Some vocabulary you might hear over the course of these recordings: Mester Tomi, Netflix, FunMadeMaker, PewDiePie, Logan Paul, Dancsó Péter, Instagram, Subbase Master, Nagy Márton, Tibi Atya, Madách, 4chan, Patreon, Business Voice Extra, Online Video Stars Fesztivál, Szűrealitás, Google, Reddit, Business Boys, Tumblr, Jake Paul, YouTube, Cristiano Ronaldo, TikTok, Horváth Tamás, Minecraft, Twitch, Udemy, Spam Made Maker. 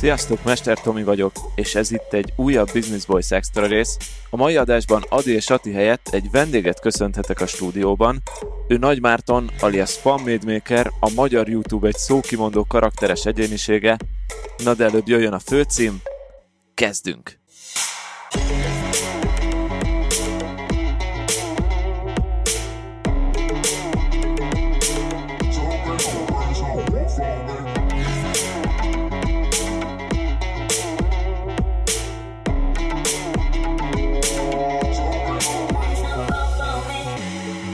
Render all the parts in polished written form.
Sziasztok, Mester Tomi vagyok, és ez itt egy újabb Business Voice Extra rész. A mai adásban Adi és Ati helyett egy vendéget köszönhetek a stúdióban. Ő Nagy Márton, alias Spam Made Maker, a magyar YouTube egy szókimondó karakteres egyénisége. Na de előbb jöjjön a főcím, kezdünk!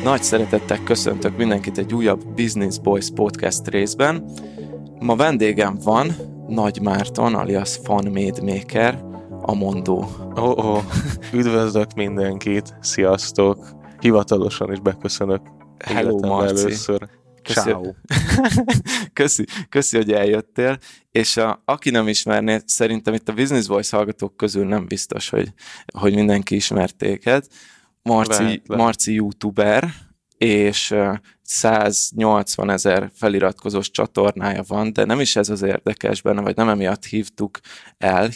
Nagy szeretettel köszöntök mindenkit egy újabb Business Boys podcast részben. Ma vendégem van Nagy Márton, alias FunMadeMaker, a mondó. Üdvözlök mindenkit, sziasztok! Hivatalosan is beköszönök. Hello, Marci! Először. Ciao. Köszi, hogy eljöttél, és aki nem ismerné, szerintem itt a Business Voice hallgatók közül nem biztos, hogy mindenki ismertéket. Marci youtuber, és 180 000 feliratkozós csatornája van, de nem is ez az érdekes benne, vagy nem emiatt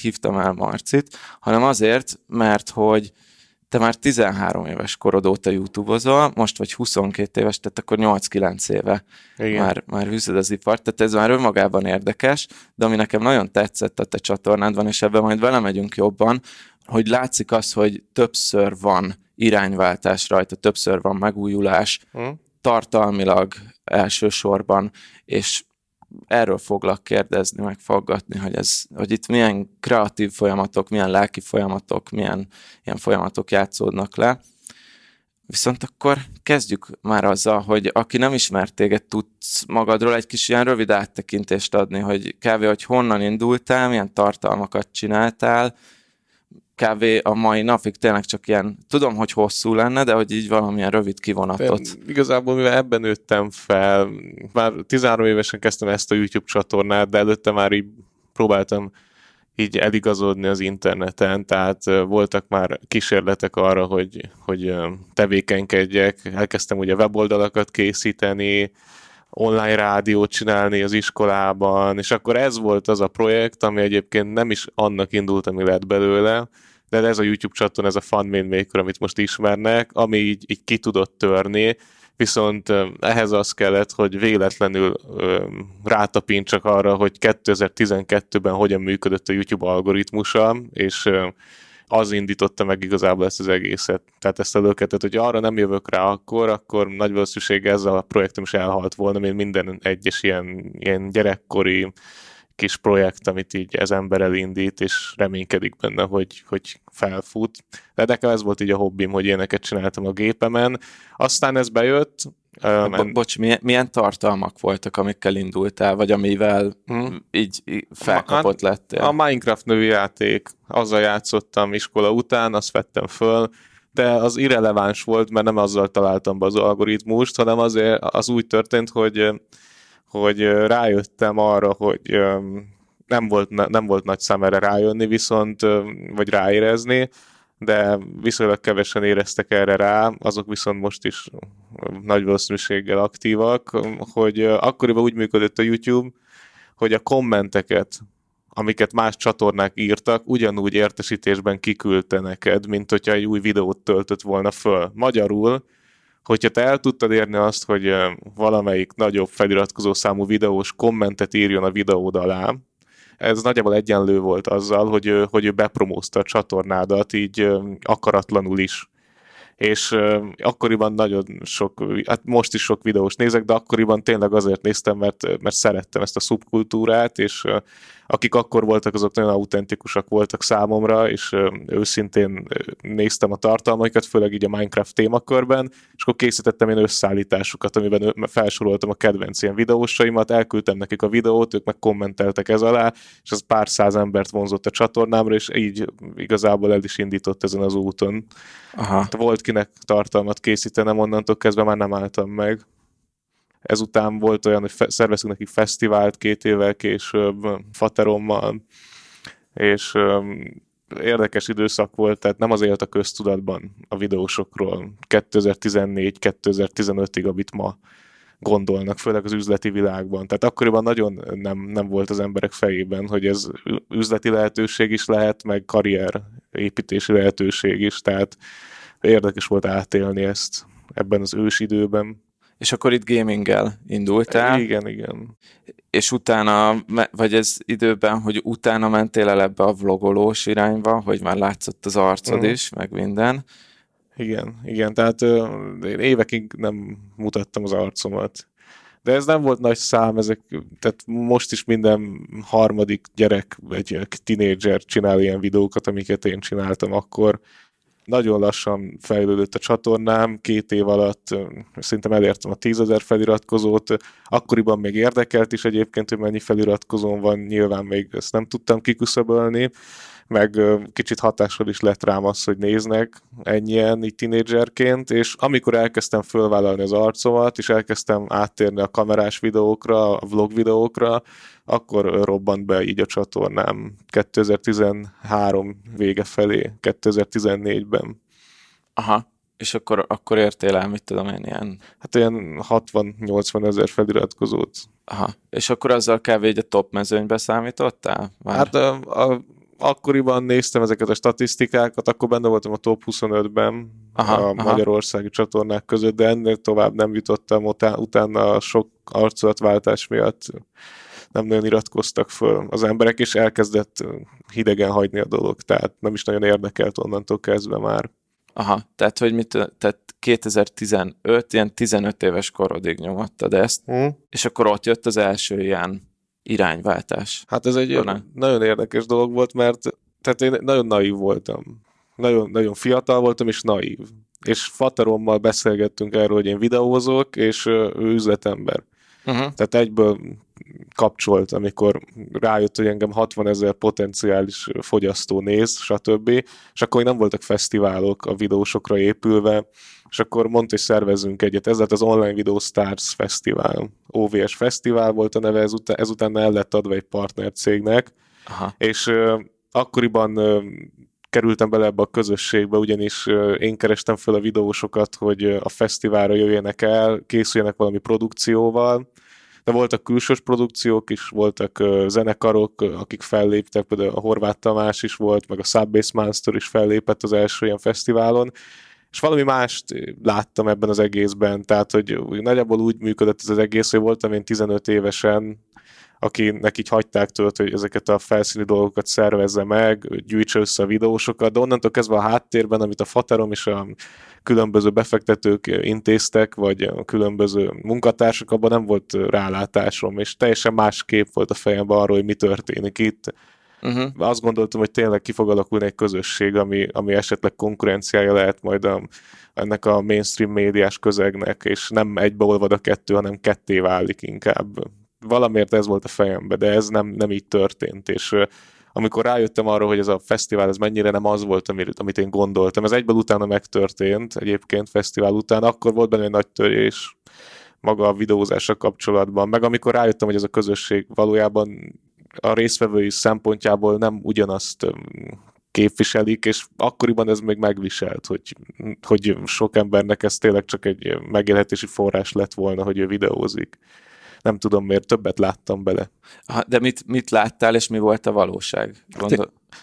hívtam el Marcit, hanem azért, mert hogy te már 13 éves korod óta youtube-ozol, most vagy 22 éves, tehát akkor 8-9 éve már hűzöd az ipart, tehát ez már önmagában érdekes, de ami nekem nagyon tetszett a te csatornádban, és ebben majd vele megyünk jobban, hogy látszik az, hogy többször van irányváltás rajta, többször van megújulás, tartalmilag elsősorban, és erről foglak kérdezni, meg faggatni, hogy itt milyen kreatív folyamatok, milyen lelki folyamatok, milyen ilyen folyamatok játszódnak le. Viszont akkor kezdjük már azzal, hogy aki nem ismert téged, tudsz magadról egy kis ilyen rövid áttekintést adni, hogy kb. Hogy honnan indultál, milyen tartalmakat csináltál, kb. A mai napig tényleg csak ilyen, tudom, hogy hosszú lenne, de hogy így valamilyen rövid kivonatot. De igazából, mivel ebben nőttem fel, már 13 évesen kezdtem ezt a YouTube csatornát, de előtte már így próbáltam így eligazodni az interneten, tehát voltak már kísérletek arra, hogy tevékenykedjek. Elkezdtem ugye weboldalakat készíteni, online rádiót csinálni az iskolában, és akkor ez volt az a projekt, ami egyébként nem is annak indult, ami lett belőle, de ez a YouTube csatorna, ez a FunMadeMaker, amit most ismernek, ami így ki tudott törni, viszont ehhez az kellett, hogy véletlenül rátapintsak arra, hogy 2012-ben hogyan működött a YouTube algoritmusa, és az indította meg igazából ezt az egészet. Tehát ezt a löketet, hogy arra nem jövök rá akkor nagy valószínűséggel ezzel a projektem is elhalt volna, mert minden egyes ilyen gyerekkori kis projekt, amit így ez ember elindít, és reménykedik benne, hogy felfut. De nekem ez volt így a hobbim, hogy ilyeneket csináltam a gépemen. Aztán ez bejött. Bocs, milyen tartalmak voltak, amikkel indultál, vagy amivel így felkapott lettél? A Minecraft nevű játék, azzal játszottam iskola után, azt vettem föl, de az irreleváns volt, mert nem azzal találtam be az algoritmust, hanem azért az úgy történt, hogy rájöttem arra, hogy nem volt nagy szám erre rájönni viszont, vagy ráérezni, de viszonylag kevesen éreztek erre rá, azok viszont most is nagy valószínűséggel aktívak, hogy akkoriban úgy működött a YouTube, hogy a kommenteket, amiket más csatornák írtak, ugyanúgy értesítésben kiküldte neked, mint hogyha egy új videót töltött volna föl. Magyarul, hogyha te el tudtad érni azt, hogy valamelyik nagyobb feliratkozó számú videós kommentet írjon a videód alá, ez nagyjából egyenlő volt azzal, hogy ő bepromózta a csatornádat így akaratlanul is. És akkoriban nagyon sok, hát most is sok videós nézek, de akkoriban tényleg azért néztem, mert szerettem ezt a szubkultúrát, és akik akkor voltak, azok nagyon autentikusak voltak számomra, és őszintén néztem a tartalmaikat, főleg így a Minecraft témakörben, és akkor készítettem én összeállításokat, amiben felsoroltam a kedvenc ilyen videósaimat, elküldtem nekik a videót, ők meg kommenteltek ez alá, és az pár száz embert vonzott a csatornámra, és így igazából el is indított ezen az úton. Aha. Volt kinek tartalmat készítenem, onnantól kezdve már nem álltam meg. Ezután volt olyan, hogy szerveztünk nekik fesztivált 2 évvel később, faterommal, és érdekes időszak volt, tehát nem az élt a köztudatban a videósokról 2014-2015-ig, amit ma gondolnak, főleg az üzleti világban. Tehát akkoriban nagyon nem volt az emberek fejében, hogy ez üzleti lehetőség is lehet, meg karrierépítési lehetőség is, tehát érdekes volt átélni ezt ebben az ősidőben. És akkor itt gaminggel indultál. Igen. És utána, vagy ez időben, hogy utána mentél el ebbe a vlogolós irányba, hogy már látszott az arcod is, meg minden. Igen, tehát én évekig nem mutattam az arcomat. De ez nem volt nagy szám, tehát most is minden harmadik gyerek, egy tínédzser csinál ilyen videókat, amiket én csináltam akkor. Nagyon lassan fejlődött a csatornám, 2 év alatt szerintem elértem a 10 000 feliratkozót, akkoriban még érdekelt is egyébként, hogy mennyi feliratkozón van, nyilván még ezt nem tudtam kiküszöbölni, meg kicsit hatással is lett rám az, hogy néznek ennyien így tínédzserként, és amikor elkezdtem fölvállalni az arcomat, és elkezdtem áttérni a kamerás videókra, a vlog videókra, akkor robbant be így a csatornám 2013 vége felé, 2014-ben. Aha, és akkor értél el, mit tudom én, ilyen? Hát ilyen 60-80 000 feliratkozót. Aha, és akkor azzal kb. Így a top mezőnybe számítottál? Már? Hát akkoriban néztem ezeket a statisztikákat, akkor benne voltam a top 25-ben magyarországi csatornák között, de ennél tovább nem jutottam, utána a sok arculatváltás miatt nem nagyon iratkoztak föl az emberek, és elkezdett hidegen hagyni a dolog, tehát nem is nagyon érdekelt onnantól kezdve már. Aha, tehát hogy tehát 2015, ilyen 15 éves korodig nyomottad ezt, és akkor ott jött az első ilyen irányváltás. Hát ez egy nagyon érdekes dolog volt, mert tehát én nagyon naív voltam. Nagyon, nagyon fiatal voltam, és naív. És faterommal beszélgettünk erről, hogy én videózok, és ő üzletember. Tehát egyből kapcsolt, amikor rájött, hogy engem 60 000 potenciális fogyasztó néz, stb. És akkor nem voltak fesztiválok a videósokra épülve, és akkor mondta, hogy szervezzünk egyet. Ez lett az Online Video Stars Fesztivál. OVS Fesztivál volt a neve, ezután el lett adva egy partnercégnek, és akkoriban kerültem bele ebbe a közösségbe, ugyanis én kerestem fel a videósokat, hogy a fesztiválra jöjjenek el, készüljenek valami produkcióval, de voltak külsős produkciók is, voltak zenekarok, akik felléptek, például a Horváth Tamás is volt, meg a Subbase Master is fellépett az első ilyen fesztiválon, és valami mást láttam ebben az egészben, tehát hogy nagyjából úgy működött ez az egész, hogy voltam én 15 évesen, akinek így hagyták tőled, hogy ezeket a felszíni dolgokat szervezze meg, gyűjtse össze a videósokat, de onnantól kezdve a háttérben, amit a faterom és a különböző befektetők intéztek, vagy a különböző munkatársak, abban nem volt rálátásom, és teljesen más kép volt a fejemben arról, hogy mi történik itt. Azt gondoltam, hogy tényleg ki fog alakulni egy közösség, ami esetleg konkurenciája lehet majd ennek a mainstream médiás közegnek, és nem egybeolvad a kettő, hanem ketté válik inkább. Valamiért ez volt a fejemben, de ez nem így történt, és amikor rájöttem arra, hogy ez a fesztivál, ez mennyire nem az volt, amit én gondoltam, ez egyből utána megtörtént egyébként fesztivál után, akkor volt benne egy nagy törés maga a videózással kapcsolatban, meg amikor rájöttem, hogy ez a közösség valójában a résztvevői szempontjából nem ugyanazt képviselik, és akkoriban ez még megviselt, hogy sok embernek ez tényleg csak egy megélhetési forrás lett volna, hogy ő videózik. Nem tudom miért, többet láttam bele. De mit láttál, és mi volt a valóság?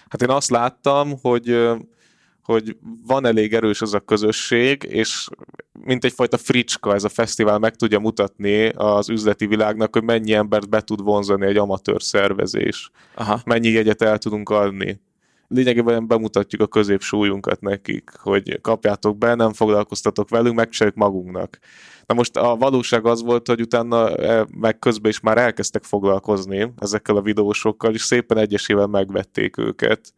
Hát én azt láttam, hogy van elég erős az a közösség, és mint egyfajta fricska ez a fesztivál meg tudja mutatni az üzleti világnak, hogy mennyi embert be tud vonzani egy amatőr szervezés. Mennyi jegyet el tudunk adni. Lényegében bemutatjuk a középsúlyunkat nekik, hogy kapjátok be, nem foglalkoztatok velünk, megcsináljuk magunknak. Na most a valóság az volt, hogy utána meg közben is már elkezdtek foglalkozni ezekkel a videósokkal, és szépen egyesével megvették őket,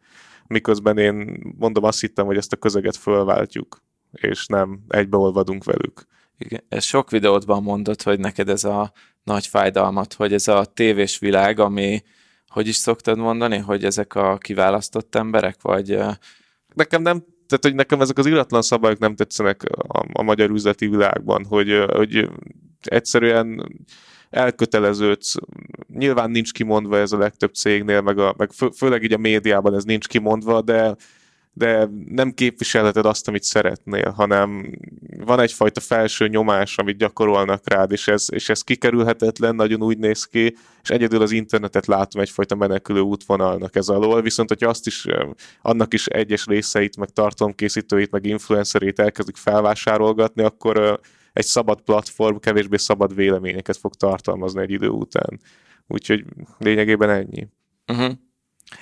miközben én mondom, azt hittem, hogy ezt a közeget fölváltjuk, és nem egybeolvadunk velük. Igen, ez sok videódban mondod, hogy neked ez a nagy fájdalmat, hogy ez a tévés világ, ami, hogy is szoktad mondani, hogy ezek a kiválasztott emberek, vagy... Nekem ezek az iratlan szabályok nem tetszenek a magyar üzleti világban, hogy egyszerűen elköteleződsz. Nyilván nincs kimondva ez a legtöbb cégnél, meg főleg így a médiában ez nincs kimondva, de de nem képviselheted azt, amit szeretnél, hanem van egyfajta felső nyomás, amit gyakorolnak rád, és ez kikerülhetetlen, nagyon úgy néz ki, és egyedül az internetet látom egyfajta menekülő útvonalnak ez alól, viszont hogyha azt is, annak is egyes részeit, meg tartalomkészítőit, meg influencerét elkezdik felvásárolgatni, akkor egy szabad platform kevésbé szabad véleményeket fog tartalmazni egy idő után. Úgyhogy lényegében ennyi. Uh-huh.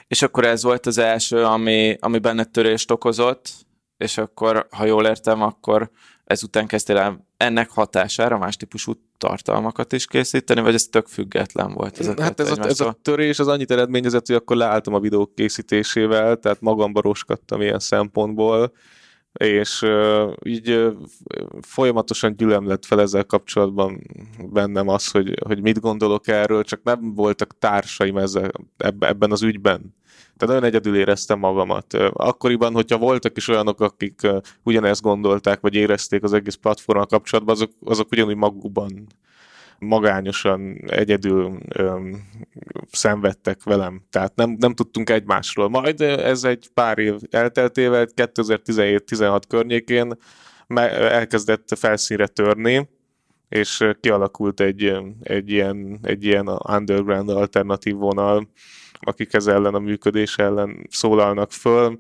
És akkor ez volt az első, ami benned törést okozott, és akkor, ha jól értem, akkor ezután kezdtél el ennek hatására más típusú tartalmakat is készíteni, vagy ez tök független volt? Ez a törés az annyit eredményezett, hogy akkor leálltam a videók készítésével, tehát magamba roskadtam ilyen szempontból, és így folyamatosan gyülemlett fel ezzel kapcsolatban bennem az, hogy mit gondolok erről, csak nem voltak társaim ebben az ügyben. Tehát nagyon egyedül éreztem magamat. Akkoriban, hogyha voltak is olyanok, akik ugyanezt gondolták, vagy érezték az egész platformmal kapcsolatban, azok ugyanúgy magányosan, egyedül szenvedtek velem. Tehát nem tudtunk egymásról. Majd ez egy pár év elteltével, 2017-16 környékén elkezdett felszínre törni, és kialakult egy ilyen underground alternatív vonal, akik ez ellen, a működés ellen szólalnak föl,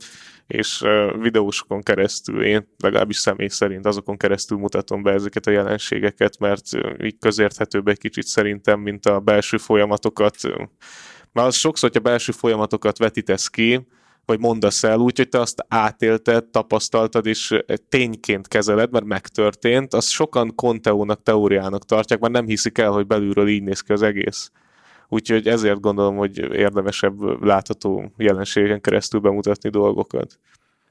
és videósokon keresztül, én legalábbis személy szerint azokon keresztül mutatom be ezeket a jelenségeket, mert így közérthetőbb egy kicsit szerintem, mint a belső folyamatokat. Már az sokszor, hogyha belső folyamatokat vetítesz ki, vagy mondasz el úgy, hogy te azt átélted, tapasztaltad, és tényként kezeled, mert megtörtént, azt sokan konteónak, teóriának tartják, mert nem hiszik el, hogy belülről így néz ki az egész. Úgyhogy ezért gondolom, hogy érdemesebb látható jelenségen keresztül bemutatni dolgokat.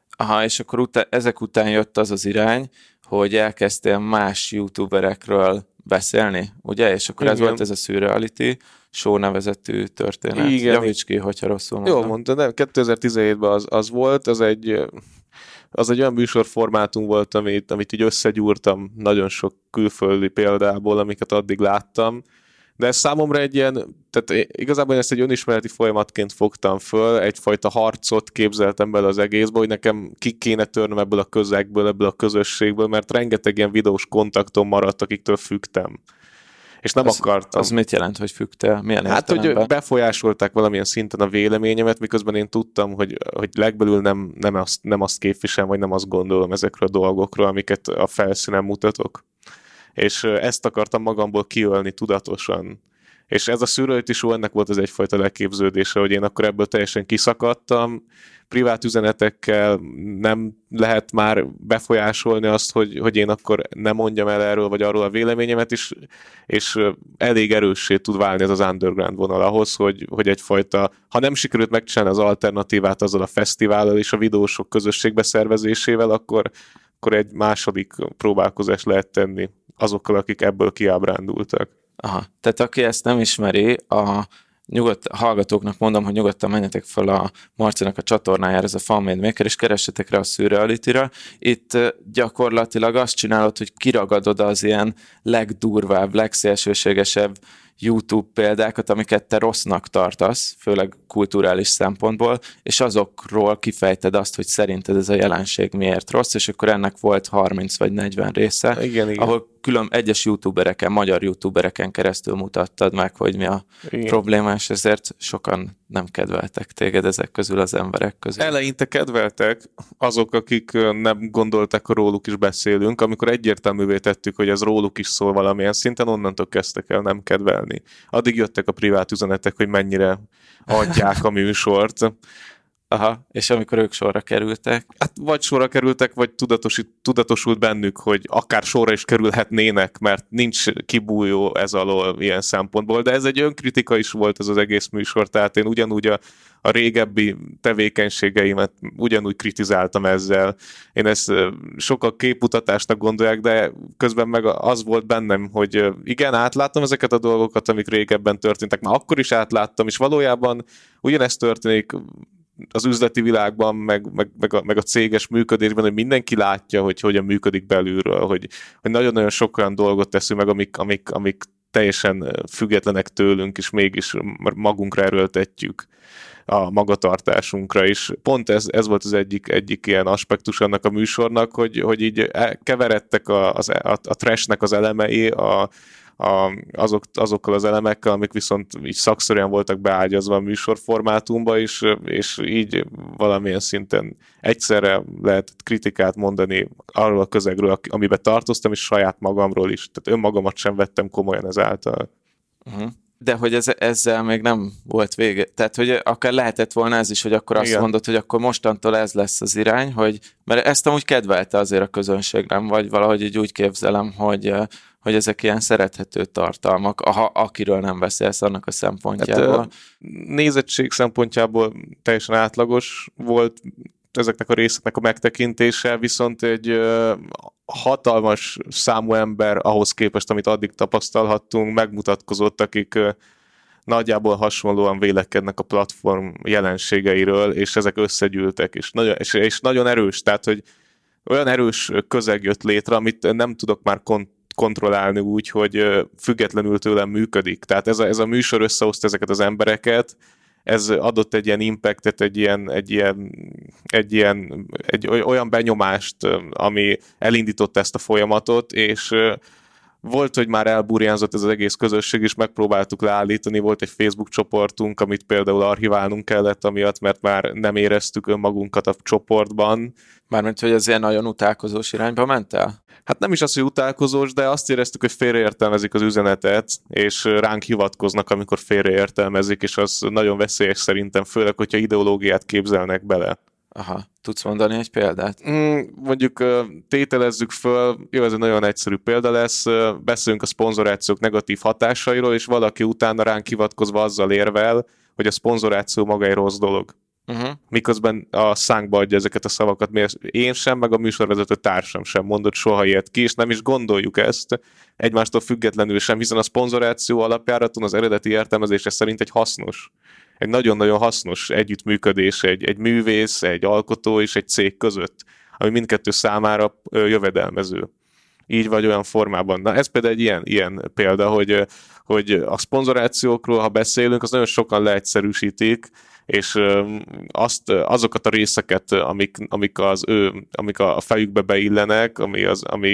Aha, és akkor ezek után jött az irány, hogy elkezdtél más youtuberekről beszélni, ugye? És akkor igen. Ez volt ez a Szűrealitás show nevezetű történet. Igen. Javíts ki, hogyha rosszul mondtam. Jól mondtad, nem? 2017-ben az volt, az egy olyan műsorformátum volt, amit így összegyúrtam nagyon sok külföldi példából, amiket addig láttam. De ez számomra egy ilyen, tehát igazából ezt egy önismereti folyamatként fogtam föl, egyfajta harcot képzeltem bele az egészbe, hogy nekem ki kéne törnöm ebből a közegből, ebből a közösségből, mert rengeteg ilyen videós kontaktom maradt, akiktől fügtem. És nem akartam. Az mit jelent, hogy fügtél? Milyen értelemben? Hát, hogy befolyásolták valamilyen szinten a véleményemet, miközben én tudtam, hogy legbelül nem azt képviselem, vagy nem azt gondolom ezekről a dolgokról, amiket a felszínen mutatok. És ezt akartam magamból kiölni tudatosan. És ez a Szűrealitás show, ennek volt az egyfajta leképződése, hogy én akkor ebből teljesen kiszakadtam, privát üzenetekkel nem lehet már befolyásolni azt, hogy én akkor ne mondjam el erről, vagy arról a véleményemet is, és elég erőssé tud válni ez az underground vonal ahhoz, hogy egyfajta, ha nem sikerült megcsinálni az alternatívát azzal a fesztivállal és a videósok közösségbe szervezésével, akkor egy második próbálkozást lehet tenni azokkal, akik ebből kiábrándultak. Aha, tehát aki ezt nem ismeri, hallgatóknak mondom, hogy nyugodtan menjetek fel a Marcinak a csatornájára, ez a FunMadeMaker, és keressetek rá a Szűrealitásra. Itt gyakorlatilag azt csinálod, hogy kiragadod az ilyen legdurvább, legszélsőségesebb YouTube példákat, amiket te rossznak tartasz, főleg kulturális szempontból, és azokról kifejted azt, hogy szerinted ez a jelenség miért rossz, és akkor ennek volt 30 vagy 40 része, igen. Ahol külön egyes youtubereken, magyar youtubereken keresztül mutattad meg, hogy mi a probléma, és ezért sokan nem kedveltek téged ezek közül, az emberek közül. Eleinte kedveltek azok, akik nem gondoltak, hogy róluk is beszélünk, amikor egyértelművé tettük, hogy ez róluk is szól valamilyen szinten, onnantól kezdtek el nem kedvelni. Addig jöttek a privát üzenetek, hogy mennyire adják a műsort. Aha, és amikor ők sorra kerültek? Hát vagy sorra kerültek, vagy tudatosult bennük, hogy akár sorra is kerülhetnének, mert nincs kibújó ez alól ilyen szempontból, de ez egy önkritika is volt ez az egész műsor, tehát én ugyanúgy a régebbi tevékenységeimet ugyanúgy kritizáltam ezzel. Én ezt sokkal képmutatásnak gondolják, de közben meg az volt bennem, hogy igen, átláttam ezeket a dolgokat, amik régebben történtek, már akkor is átláttam, és valójában ugyanezt történik az üzleti világban, meg a céges működésben, hogy mindenki látja, hogy hogyan működik belülről, hogy nagyon-nagyon sok olyan dolgot teszünk meg, amik teljesen függetlenek tőlünk, és mégis magunkra erőltetjük a magatartásunkra is. Pont ez volt az egyik ilyen aspektus annak a műsornak, hogy így keveredtek a trashnek az elemei azokkal az elemekkel, amik viszont így szakszerűen voltak beágyazva a műsorformátumba is, és így valamilyen szinten egyszerre lehet kritikát mondani arról a közegről, amiben tartoztam, és saját magamról is. Tehát önmagamat sem vettem komolyan ezáltal. Uh-huh. De hogy ezzel még nem volt vége. Tehát, hogy akár lehetett volna ez is, hogy akkor azt mondod, hogy akkor mostantól ez lesz az irány, hogy, mert ezt amúgy kedvelte azért a közönség, nem? Vagy valahogy így úgy képzelem, hogy ezek ilyen szerethető tartalmak, akiről nem beszélsz annak a szempontjából. Hát, nézettség szempontjából teljesen átlagos volt ezeknek a részeknek a megtekintése, viszont egy hatalmas számú ember ahhoz képest, amit addig tapasztalhattunk, megmutatkozott, akik nagyjából hasonlóan vélekednek a platform jelenségeiről, és ezek összegyűltek, és nagyon erős, tehát, hogy olyan erős közeg jött létre, amit nem tudok már kontrollálni úgy, hogy függetlenül tőlem működik. Tehát ez a műsor összehozta ezeket az embereket, ez adott egy ilyen impactet, egy olyan benyomást, ami elindította ezt a folyamatot, és volt, hogy már elburjánzott ez az egész közösség, és megpróbáltuk leállítani, volt egy Facebook csoportunk, amit például archiválnunk kellett amiatt, mert már nem éreztük önmagunkat a csoportban. Mármint, hogy az ilyen nagyon utálkozós irányba ment el? Hát nem is az, hogy utálkozós, de azt éreztük, hogy félreértelmezik az üzenetet, és ránk hivatkoznak, amikor félreértelmezik, és az nagyon veszélyes szerintem, főleg, hogyha ideológiát képzelnek bele. Aha, tudsz mondani egy példát? Mondjuk tételezzük föl, jó, ez egy nagyon egyszerű példa lesz, beszélünk a szponzorációk negatív hatásairól, és valaki utána ránk hivatkozva azzal érvel, hogy a szponzoráció maga egy rossz dolog. Uh-huh. Miközben a szánkba adja ezeket a szavakat, mert én sem, meg a műsorvezető társam sem mondott soha ilyet ki, és nem is gondoljuk ezt egymástól függetlenül sem, hiszen a szponzoráció alapjáraton az eredeti értelmezése szerint egy nagyon-nagyon hasznos együttműködés egy művész, egy alkotó és egy cég között, ami mindkettő számára jövedelmező. Így vagy olyan formában. Na, ez például egy ilyen példa, hogy a szponzorációkról, ha beszélünk, az nagyon sokan leegyszerűsítik, és azokat a részeket, amik a fejükbe beillenek, ami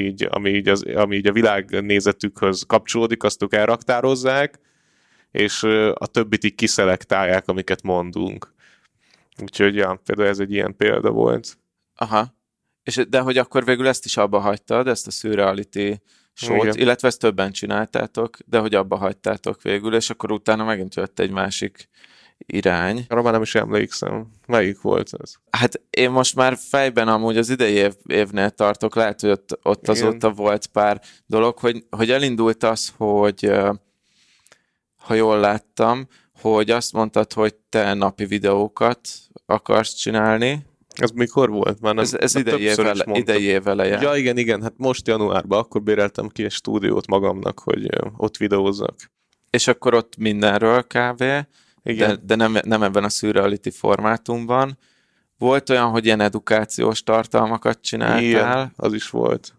így a világnézetükhöz kapcsolódik, azt ők elraktározzák, és a többit így kiszelektálják, amiket mondunk. Úgyhogy ja, például ez egy ilyen példa volt. Aha. De hogy akkor végül ezt is abba hagytad, ezt a Szűrealitás show-t, illetve ezt többen csináltátok, de hogy abba hagytátok végül, és akkor utána megint jött egy másik irány. Arra már nem is emlékszem. Melyik volt ez? Hát én most már fejben amúgy az idei évnél tartok, lehet, hogy ott azóta volt pár dolog, hogy elindult az, hogy ha jól láttam, hogy azt mondtad, hogy te napi videókat akarsz csinálni. Ez mikor volt? Már nem, ez idei év eleje. Ja, igen, hát most januárban, akkor béreltem ki egy stúdiót magamnak, hogy ott videózzak. És akkor ott mindenről kávé, de nem ebben a Szűrealitás formátumban. Volt olyan, hogy ilyen edukációs tartalmakat csináltál. Igen, az is volt.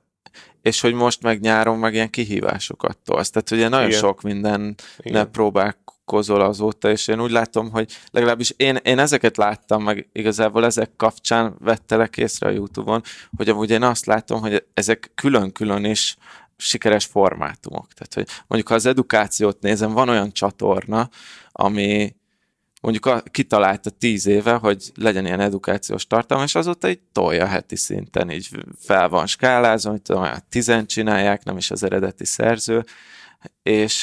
És hogy most meg nyáron meg ilyen kihívásokat tolsz. Tehát ugye nagyon sok mindennel próbálkozol azóta, és én úgy látom, hogy legalábbis én ezeket láttam, meg igazából ezek kapcsán vettelek észre a YouTube-on, hogy amúgy én azt látom, hogy ezek külön-külön is sikeres formátumok. Tehát, hogy mondjuk ha az edukációt nézem, van olyan csatorna, ami mondjuk kitalálta 10 éve, hogy legyen ilyen edukációs tartalom, és azóta így tolja heti szinten, így fel van skálázva, hogy tudom, 10 csinálják, nem is az eredeti szerző, és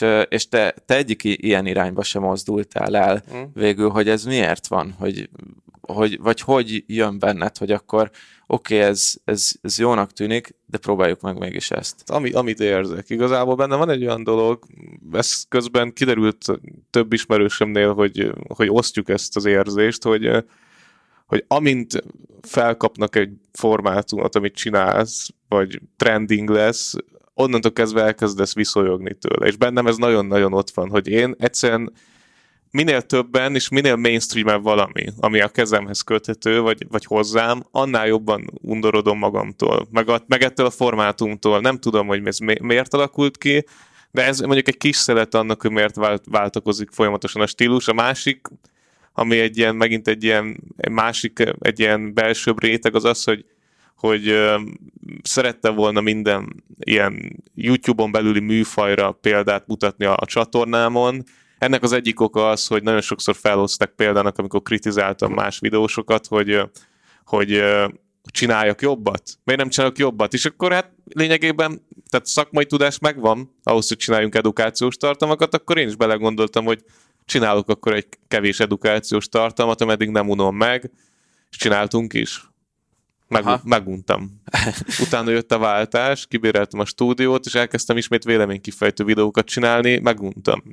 te egyik ilyen irányba sem mozdultál el végül, hogy ez miért van, hogy jön benned, hogy akkor oké, ez jónak tűnik, de próbáljuk meg mégis ezt. Amit érzek. Igazából benne van egy olyan dolog, ez közben kiderült több ismerősömnél, hogy osztjuk ezt az érzést, hogy amint felkapnak egy formátumot, amit csinálsz, vagy trending lesz, onnantól kezdve elkezdesz viszonyogni tőle. És bennem ez nagyon-nagyon ott van, hogy én egyszerűen minél többen és minél mainstream-ebb valami, ami a kezemhez köthető, vagy hozzám, annál jobban undorodom magamtól, meg ettől a formátumtól. Nem tudom, hogy ez miért alakult ki, De ez mondjuk egy kis szelet annak, hogy miért váltakozik folyamatosan a stílus. A másik, ami egy ilyen, megint egy ilyen belsőbb réteg, az az, hogy szerette volna minden ilyen YouTube-on belüli műfajra példát mutatni a csatornámon. Ennek az egyik oka az, hogy nagyon sokszor felhozták példának, amikor kritizáltam más videósokat, hogy csináljak jobbat? Miért nem csinálok jobbat? És akkor hát lényegében, tehát szakmai tudás megvan ahhoz, hogy csináljunk edukációs tartalmakat, akkor én is belegondoltam, hogy csinálok akkor egy kevés edukációs tartalmat, ameddig nem unom meg, és csináltunk is. Meguntam. Utána jött a váltás, kibéreltem a stúdiót, és elkezdtem ismét véleménykifejtő videókat csinálni, meguntam.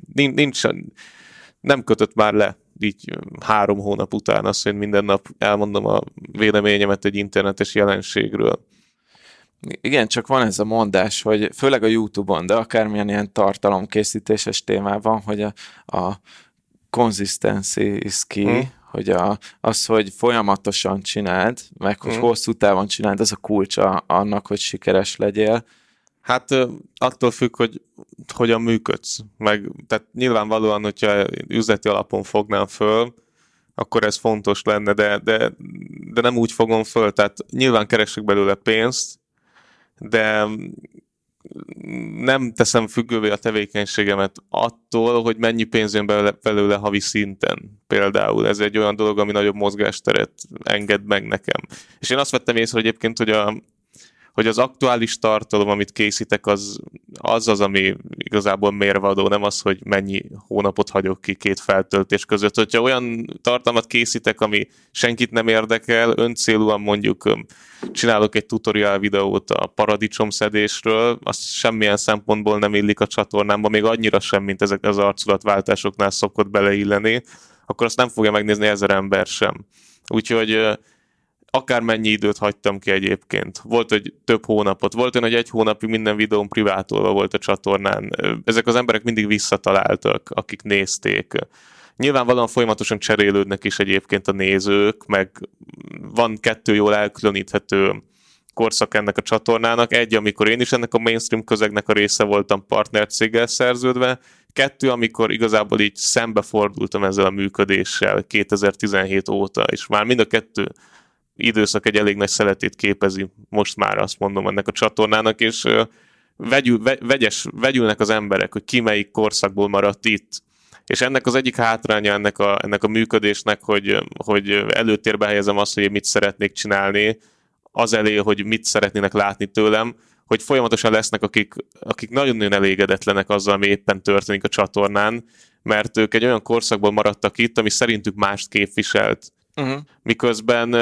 Nem kötött már le így 3 hónap után azt, hogy minden nap elmondom a véleményemet egy internetes jelenségről. Igen, csak van ez a mondás, hogy főleg a YouTube-on, de akármilyen ilyen tartalomkészítéses témában, hogy a consistency is key, hogy az, hogy folyamatosan csináld, meg hogy hosszú távon csináld, az a kulcsa annak, hogy sikeres legyél. Hát attól függ, hogy hogyan működsz. Tehát nyilvánvalóan, hogyha üzleti alapon fognám föl, akkor ez fontos lenne, de nem úgy fogom föl. Tehát nyilván keresek belőle pénzt, de nem teszem függővé a tevékenységemet attól, hogy mennyi pénz jön belőle havi szinten. Például ez egy olyan dolog, ami nagyobb mozgásteret enged meg nekem. És én azt vettem észre, hogy egyébként, hogy az aktuális tartalom, amit készítek, az, ami igazából mérvadó, nem az, hogy mennyi hónapot hagyok ki 2 feltöltés között. Hogyha olyan tartalmat készítek, ami senkit nem érdekel, öncélúan mondjuk csinálok egy tutorial videót a paradicsomszedésről, azt semmilyen szempontból nem illik a csatornámba, még annyira sem, mint ezek az arculatváltásoknál szokott beleilleni, akkor azt nem fogja megnézni 1000 ember sem. Úgyhogy akármennyi időt hagytam ki egyébként. Volt, hogy több hónapot. Volt olyan, hogy 1 hónapig minden videón privátolva volt a csatornán. Ezek az emberek mindig visszataláltak, akik nézték. Nyilvánvalóan folyamatosan cserélődnek is egyébként a nézők, meg van 2 jól elkülöníthető korszak ennek a csatornának. 1, amikor én is ennek a mainstream közegnek a része voltam partnercéggel szerződve. 2, amikor igazából így szembefordultam ezzel a működéssel 2017 óta, és már mind a 2 időszak egy elég nagy szeletét képezi, most már azt mondom ennek a csatornának, és vegyülnek az emberek, hogy ki melyik korszakból maradt itt. És ennek az egyik hátránya ennek a működésnek, hogy előtérbe helyezem azt, hogy mit szeretnék csinálni, az elé, hogy mit szeretnének látni tőlem, hogy folyamatosan lesznek, akik nagyon-nagyon elégedetlenek azzal, ami éppen történik a csatornán, mert ők egy olyan korszakból maradtak itt, ami szerintük mást képviselt. Miközben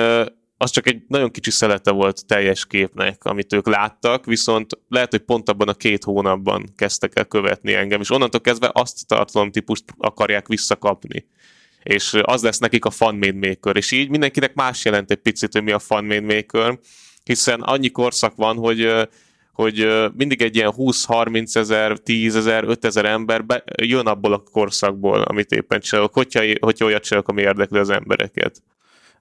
az csak egy nagyon kicsi szelete volt teljes képnek, amit ők láttak, viszont lehet, hogy pont abban a 2 hónapban kezdtek el követni engem, és onnantól kezdve azt a tartalomtípust akarják visszakapni. És az lesz nekik a FunMade Maker, és így mindenkinek más jelent egy picit, hogy mi a FunMade Maker, hiszen annyi korszak van, hogy mindig egy ilyen 20-30 000, 10 000, 5 000 ember jön abból a korszakból, amit éppen csinálok, hogyha olyat csinálok, ami érdekli az embereket.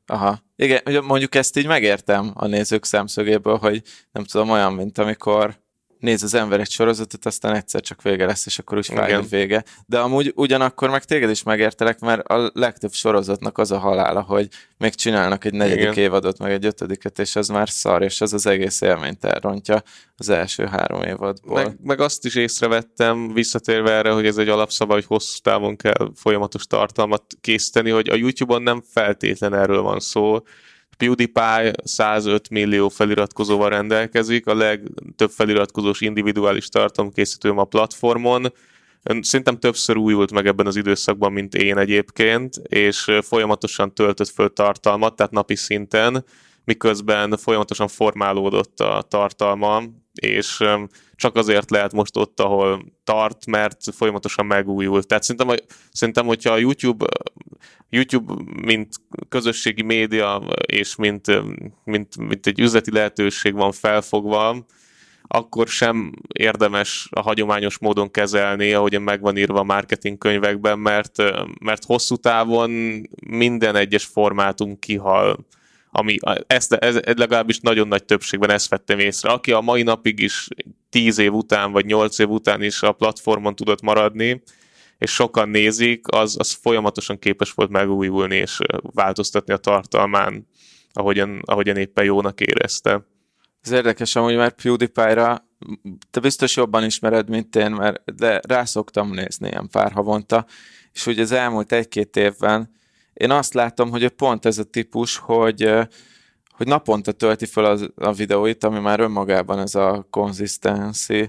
Aha. Igen, mondjuk ezt így megértem a nézők szemszögéből, hogy nem tudom, olyan, mint amikor néz az ember egy sorozatot, aztán egyszer csak vége lesz, és akkor úgy fáj, hogy vége. De amúgy ugyanakkor meg téged is megértelek, mert a legtöbb sorozatnak az a halála, hogy még csinálnak egy 4. évadot, meg egy 5-et, és az már szar, és az az egész élményt elrontja az első 3 évadból. Meg azt is észrevettem, visszatérve erre, hogy ez egy alapszabály, hogy hosszú távon kell folyamatos tartalmat készíteni, hogy a YouTube-on nem feltétlen erről van szó. PewDiePie 105 millió feliratkozóval rendelkezik, a legtöbb feliratkozós individuális tartalomkészítőm a platformon. Szerintem többször újult meg ebben az időszakban, mint én egyébként, és folyamatosan töltött föl tartalmat, tehát napi szinten, miközben folyamatosan formálódott a tartalma, és csak azért lehet most ott, ahol tart, mert folyamatosan megújult. Tehát szerintem hogyha a YouTube mint közösségi média, és mint egy üzleti lehetőség van felfogva, akkor sem érdemes a hagyományos módon kezelni, ahogyan megvan írva a marketing könyvekben, mert hosszú távon minden egyes formátum kihal. Legalábbis nagyon nagy többségben ezt vettem észre. Aki a mai napig is 10 év után, vagy 8 év után is a platformon tudott maradni, és sokan nézik, az folyamatosan képes volt megújulni, és változtatni a tartalmán, ahogyan éppen jónak érezte. Ez érdekes, amúgy már PewDiePie-ra te biztos jobban ismered, mint én, de rá szoktam nézni ilyen pár havonta, és ugye az elmúlt 1-2 évben én azt látom, hogy pont ez a típus, hogy naponta tölti fel a videóit, ami már önmagában ez a konzisztenci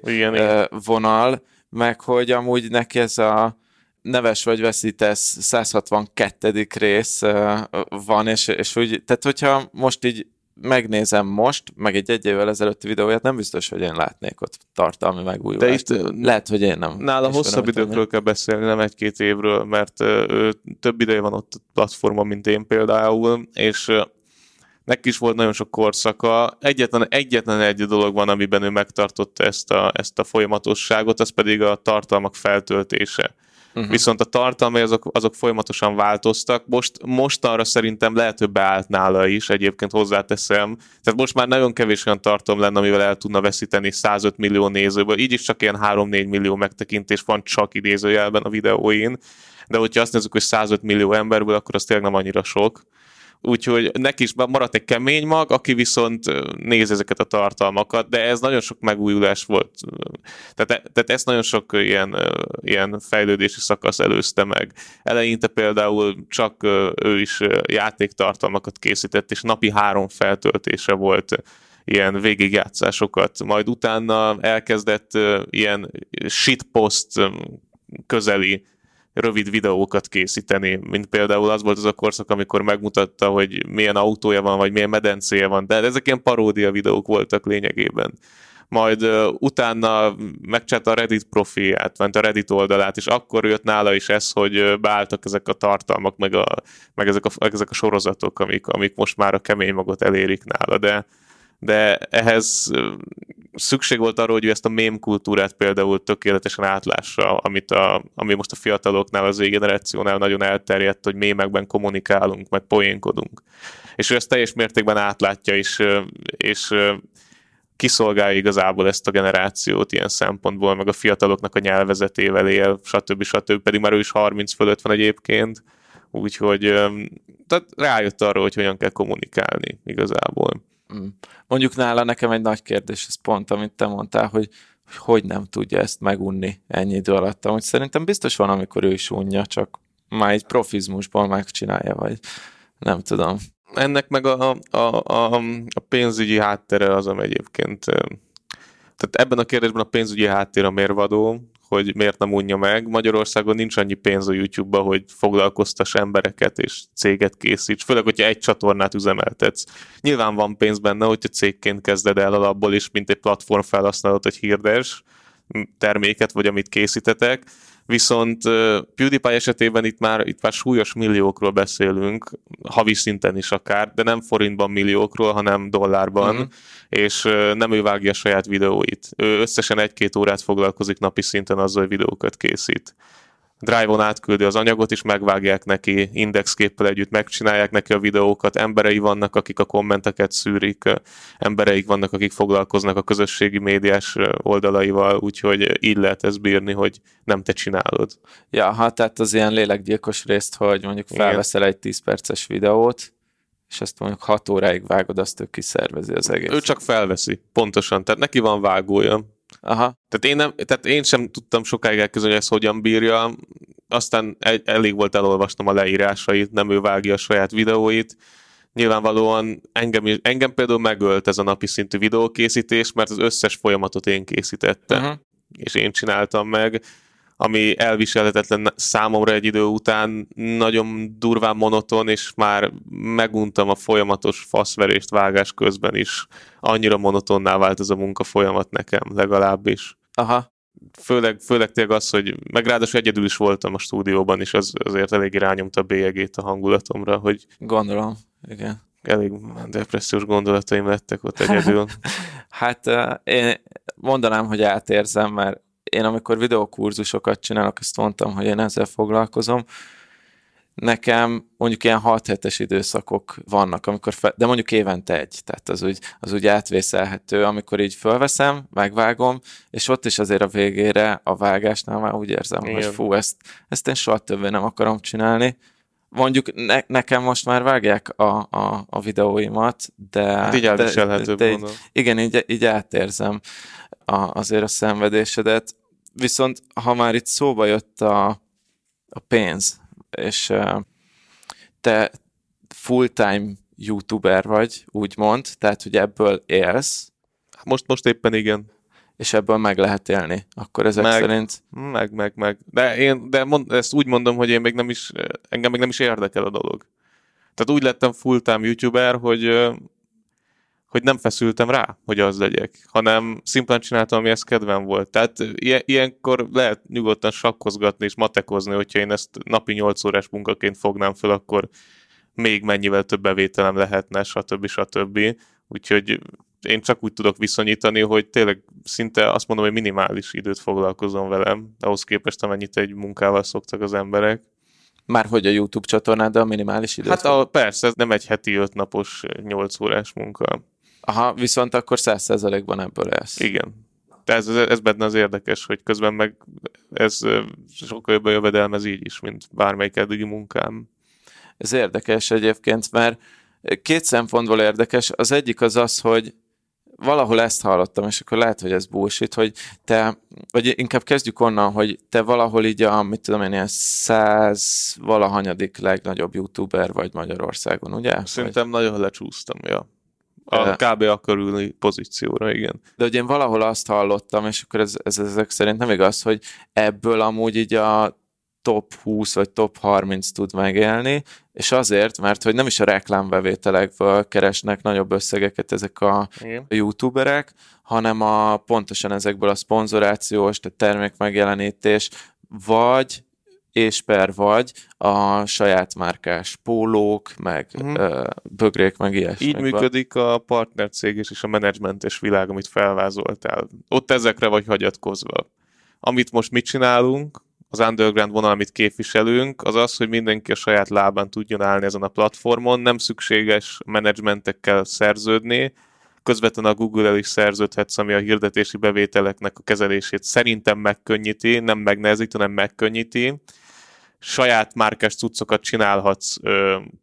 vonal, meg hogy amúgy neki ez a Neves vagy veszítesz 162. rész van, és úgy, tehát hogyha most így megnézem meg egy évvel ezelőtti videóját, nem biztos, hogy én látnék ott tartalmi megújulást. Lehet, hogy én nem. Nála hosszabb időkről kell beszélni, nem 1-2 évről, mert több ideje van ott a platformon, mint én például, és neki is volt nagyon sok korszaka. Egyetlen egy dolog van, amiben ő megtartotta ezt a folyamatosságot, az pedig a tartalmak feltöltése. Uh-huh. Viszont a tartalmai azok folyamatosan változtak. Mostanra szerintem lehet, hogy beállt nála is, egyébként hozzáteszem. Tehát most már nagyon kevés olyan tartalom lenne, amivel el tudna veszíteni 105 millió nézőből. Így is csak ilyen 3-4 millió megtekintés van csak idézőjelben a videóin. De hogyha azt nézzük, hogy 105 millió emberből, akkor az tényleg nem annyira sok. Úgyhogy neki is maradt egy kemény mag, aki viszont néz ezeket a tartalmakat, de ez nagyon sok megújulás volt. Tehát ezt nagyon sok ilyen fejlődési szakasz előzte meg. Eleinte például csak ő is játéktartalmakat készített, és napi 3 feltöltése volt ilyen végigjátszásokat. Majd utána elkezdett ilyen shitpost közeli rövid videókat készíteni, mint például az volt az a korszak, amikor megmutatta, hogy milyen autója van, vagy milyen medencéje van, de ezek ilyen paródia videók voltak lényegében. Majd utána megcsinálta a Reddit profilját, ment a Reddit oldalát, és akkor jött nála is ez, hogy beálltak ezek a tartalmak, meg ezek a sorozatok, amik most már a kemény magot elérik nála, de ehhez szükség volt arra, hogy ő ezt a mém kultúrát például tökéletesen átlássa, ami most a fiataloknál, az ő generációnál nagyon elterjedt, hogy mémekben kommunikálunk, meg poénkodunk. És ő ezt teljes mértékben átlátja, és kiszolgálja igazából ezt a generációt ilyen szempontból, meg a fiataloknak a nyelvezetével él, stb. Pedig már ő is 30 fölött van egyébként, úgyhogy tehát rájött arra, hogy hogyan kell kommunikálni igazából. Mondjuk nála nekem egy nagy kérdés, ez pont, amit te mondtál, hogy nem tudja ezt megunni ennyi idő alatt. Amúgy szerintem biztos van, amikor ő is unja, csak már egy profizmusból megcsinálja, vagy nem tudom. Ennek meg a pénzügyi háttere az, ami egyébként... Tehát ebben a kérdésben a pénzügyi háttér a mérvadó, hogy miért nem unja meg. Magyarországon nincs annyi pénz a YouTube-ba, hogy foglalkoztass embereket és céget készíts, főleg, hogyha egy csatornát üzemeltetsz. Nyilván van pénz benne, hogyha cégként kezded el alapból is, mint egy platform felhasználót, hogy hirdes terméket, vagy amit készítetek. Viszont PewDiePie esetében itt már súlyos milliókról beszélünk, havi szinten is akár, de nem forintban milliókról, hanem dollárban, és nem ő vágja saját videóit. Ő összesen 1-2 órát foglalkozik napi szinten azzal, hogy videókat készít. Drive-on átküldi az anyagot, és megvágják neki, indexképpel együtt megcsinálják neki a videókat, emberei vannak, akik a kommenteket szűrik, embereik vannak, akik foglalkoznak a közösségi médiás oldalaival, úgyhogy így lehet ezt bírni, hogy nem te csinálod. Ja, tehát az ilyen lélekgyilkos részt, hogy mondjuk felveszel egy 10 perces videót, és ezt mondjuk 6 óráig vágod, azt ő kiszervezi az egész. Ő csak felveszi, pontosan, tehát neki van vágója. Aha. Tehát én sem tudtam sokáig elképzelni, hogy ezt hogyan bírja, aztán elég volt elolvasnom a leírásait, nem ő vágja a saját videóit. Nyilvánvalóan engem például megölt ez a napi szintű videókészítés, mert az összes folyamatot én készítettem, és én csináltam meg, ami elviselhetetlen számomra egy idő után, nagyon durván monoton, és már meguntam a folyamatos faszverést vágás közben is. Annyira monotonná vált ez a munka folyamat nekem, legalábbis. Aha. Főleg tényleg az, hogy meg ráadásul egyedül is voltam a stúdióban, és azért elég rányomta a bélyegét a hangulatomra, hogy... Gondolom, igen. Elég depressziós gondolataim lettek ott egyedül. Hát én mondanám, hogy átérzem, mert én amikor videókurzusokat csinálok, azt mondtam, hogy én ezzel foglalkozom, Nekem mondjuk ilyen 6-7-es időszakok vannak, amikor de mondjuk évente egy, tehát az úgy átvészelhető, amikor így fölveszem, megvágom, és ott is azért a végére a vágásnál már úgy érzem, igen, hogy fú, ezt én soha többé nem akarom csinálni. Mondjuk nekem most már vágják a videóimat, de így, igen, így átérzem azért a szenvedésedet. Viszont ha már itt szóba jött a pénz, és te full-time youtuber vagy, úgymond, tehát, hogy ebből élsz. Most éppen igen. És ebből meg lehet élni, akkor ezek szerint... Meg. Ezt úgy mondom, hogy engem még nem is érdekel a dolog. Tehát úgy lettem full-time youtuber, hogy nem feszültem rá, hogy az legyek, hanem szimplán csináltam, ami ezt kedvem volt. Tehát ilyenkor lehet nyugodtan sakkozgatni és matekozni, hogyha én ezt napi 8 órás munkaként fognám föl, akkor még mennyivel több bevételem lehetne, stb. Úgyhogy én csak úgy tudok viszonyítani, hogy tényleg szinte azt mondom, hogy minimális időt foglalkozom velem, ahhoz képest, amennyit egy munkával szoktak az emberek. Márhogy a YouTube csatornád, de a minimális időt? Hát persze, ez nem egy heti 5 napos 8 órás munka. Aha, viszont akkor 100%-ban ebből lesz. Igen. De ez benne az érdekes, hogy közben meg ez sokkal jobban jövedelmez így is, mint bármelyik eddigi munkám. Ez érdekes egyébként, mert két szempontból érdekes. Az egyik az, hogy valahol ezt hallottam, és akkor lehet, hogy ez bullshit, hogy te, vagy inkább kezdjük onnan, hogy te valahol így ilyen 100-valahanyadik legnagyobb youtuber vagy Magyarországon, ugye? Szerintem vagy? Nagyon lecsúsztam, ja. A kb. A körüli pozícióra, igen. De ugye én valahol azt hallottam, és akkor ez ezek szerint nem igaz, hogy ebből amúgy így a top 20 vagy top 30 tud megélni, és azért, mert hogy nem is a reklámbevételekből keresnek nagyobb összegeket ezek a youtuberek, hanem pontosan ezekből a szponzorációs, tehát termékmegjelenítés, vagy a saját márkás pólók, meg bögrék, meg ilyesmi. Így működik a partnercég és a menedzsmentes világ, amit felvázoltál. Ott ezekre vagy hagyatkozva. Amit most mit csinálunk, az underground vonal, amit képviselünk, az az, hogy mindenki a saját lábán tudjon állni ezen a platformon, nem szükséges menedzsmentekkel szerződni, közvetlenül a Google-el is szerződhetsz, ami a hirdetési bevételeknek a kezelését szerintem megkönnyíti, nem megnehezít, hanem megkönnyíti. Saját márkás cuccokat csinálhatsz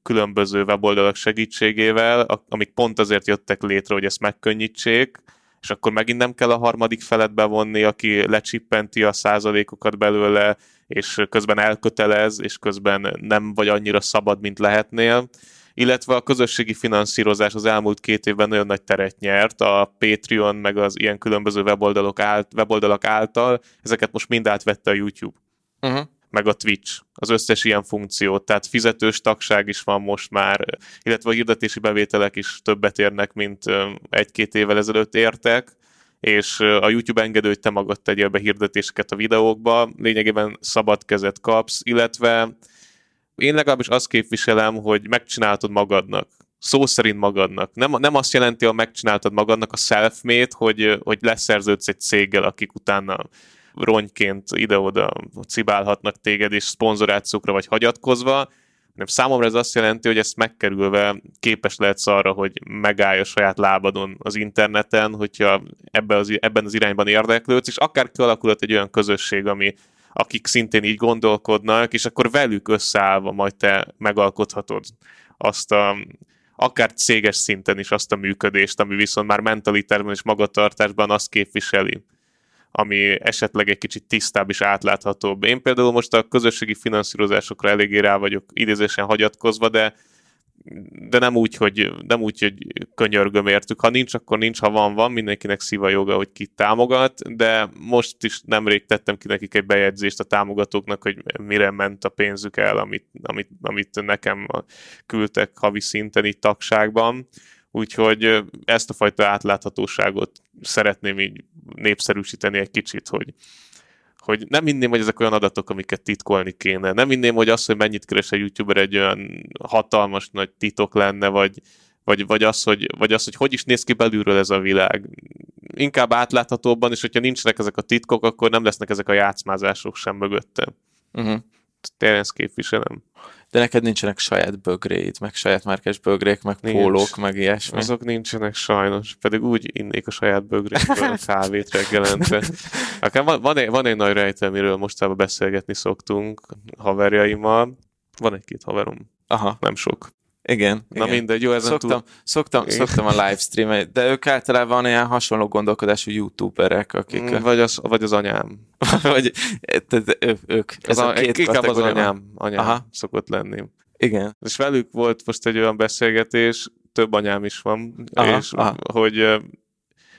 különböző weboldalak segítségével, amik pont azért jöttek létre, hogy ezt megkönnyítsék, és akkor megint nem kell a harmadik felet bevonni, aki lecsippenti a százalékokat belőle, és közben elkötelez, és közben nem vagy annyira szabad, mint lehetnél. Illetve a közösségi finanszírozás az elmúlt 2 évben nagyon nagy teret nyert, a Patreon meg az ilyen különböző weboldalak által, ezeket most mind átvette a YouTube, meg a Twitch, az összes ilyen funkciót, tehát fizetős tagság is van most már, illetve a hirdetési bevételek is többet érnek, mint 1-2 évvel ezelőtt értek, és a YouTube engedő, hogy te magad tegyél be hirdetéseket a videókba, lényegében szabad kezet kapsz, illetve én legalábbis azt képviselem, hogy megcsináltad magadnak. Szó szerint magadnak. Nem azt jelenti, hogy megcsináltad magadnak a self-made, hogy leszerződsz egy céggel, akik utána rongyként ide-oda cibálhatnak téged, és szponzorációkra vagy hagyatkozva. Nem, számomra ez azt jelenti, hogy ezt megkerülve képes lehetsz arra, hogy megállj a saját lábadon az interneten, hogyha ebben az irányban érdeklődsz, és akár kialakulhat egy olyan közösség, akik szintén így gondolkodnak, és akkor velük összeállva majd te megalkothatod azt akár céges szinten is azt a működést, ami viszont már mentalitásban és magatartásban azt képviseli, ami esetleg egy kicsit tisztább és átláthatóbb. Én például most a közösségi finanszírozásokra eléggé rá vagyok idézésen hagyatkozva, de nem úgy, hogy könyörgöm értük. Ha nincs, akkor nincs, ha van, mindenkinek szíva joga, hogy ki támogat, de most is nemrég tettem ki nekik egy bejegyzést a támogatóknak, hogy mire ment a pénzük el, amit nekem küldtek havi szinten így tagságban. Úgyhogy ezt a fajta átláthatóságot szeretném így népszerűsíteni egy kicsit, hogy nem hinném, hogy ezek olyan adatok, amiket titkolni kéne. Nem hinném, hogy az, hogy mennyit keres egy youtuber, egy olyan hatalmas nagy titok lenne, vagy az, hogy is néz ki belülről ez a világ. Inkább átláthatóbban, és hogyha nincsenek ezek a titkok, akkor nem lesznek ezek a játszmázások sem mögötte. Tényleg ezt képviselem. de neked nincsenek saját bögréid, meg saját márkás bögrék, meg pólók, meg ilyesmi. Azok nincsenek sajnos, pedig úgy innék a saját bögrékből a kávét reggelente. Akár van egy nagy rejtel, amiről mostában beszélgetni szoktunk haverjaimmal. Van egy-két haverom, aha, nem sok. Igen. Na igen. Mindegy, jó, ezen Szoktam a livestreamet, de ők általában ilyen hasonló gondolkodású youtuberek, akik... Vagy az anyám. Vagy ők. Ez a két inkább az anyám aha. szokott lenni. Igen. És velük volt most egy olyan beszélgetés, több anyám is van, aha, és aha. hogy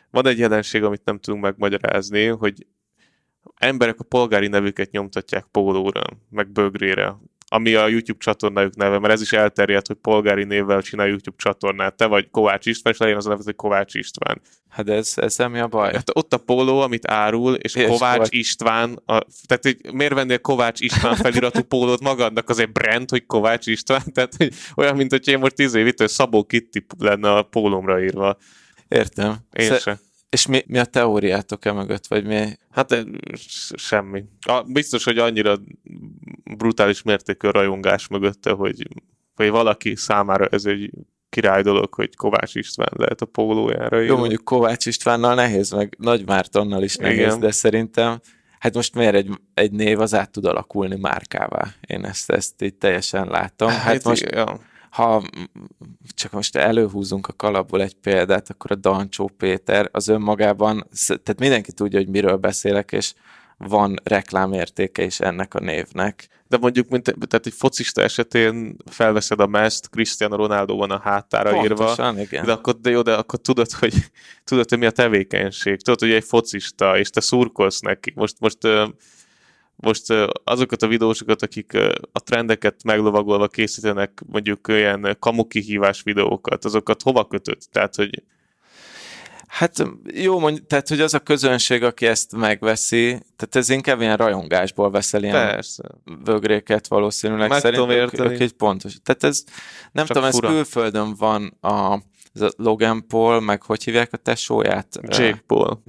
van egy jelenség, amit nem tudunk megmagyarázni, hogy emberek a polgári nevüket nyomtatják pólóra, meg bögrére, ami a YouTube csatornájuk neve, mert ez is elterjedt, hogy polgári névvel csinál YouTube csatornát. Te vagy Kovács István, és legyen az a nevet, hogy Kovács István. Hát ez nem mi a baj? Hát ott a póló, amit árul, és Kovács István, tehát hogy miért vennél Kovács István feliratú pólót magadnak, azért brand, hogy Kovács István, tehát hogy olyan, mint hogy én most 10 évitől Szabó Kitti lenne a pólómra írva. Értem. Én sem. És mi a teóriátok mögött, vagy mi? Hát semmi. Biztos, hogy annyira brutális mértékű rajongás mögötte, hogy valaki számára ez egy király dolog, hogy Kovács István lehet a pólójára. Jó, mondjuk Kovács Istvánnal nehéz, meg Nagy Mártonnal is nehéz, igen. De szerintem hát most miért egy név az át tud alakulni márkává? Én ezt így teljesen látom. Hát most... Ja. Ha csak most előhúzunk a kalapból egy példát, akkor a Dancsó Péter az önmagában, tehát mindenki tudja, hogy miről beszélek, és van reklámértéke is ennek a névnek. De mondjuk, tehát egy focista esetén felveszed a mezt, Cristiano Ronaldo van a hátára pontosan, írva, igen. De akkor tudod, hogy mi a tevékenység. Tudod, hogy egy focista, és te szurkolsz neki. Most azokat a videósokat, akik a trendeket meglovagolva készítenek mondjuk ilyen kamukihívás videókat, azokat hova kötött? Tehát, hogy... Hát jó, tehát, hogy az a közönség, aki ezt megveszi, tehát ez inkább ilyen rajongásból veszel ilyen bögréket valószínűleg. Meg tudom érteni. Ők pontos. Tehát ez, nem csak tudom, fura. Ez külföldön van a Logan Paul, meg hogy hívják a tesóját? Jake Paul.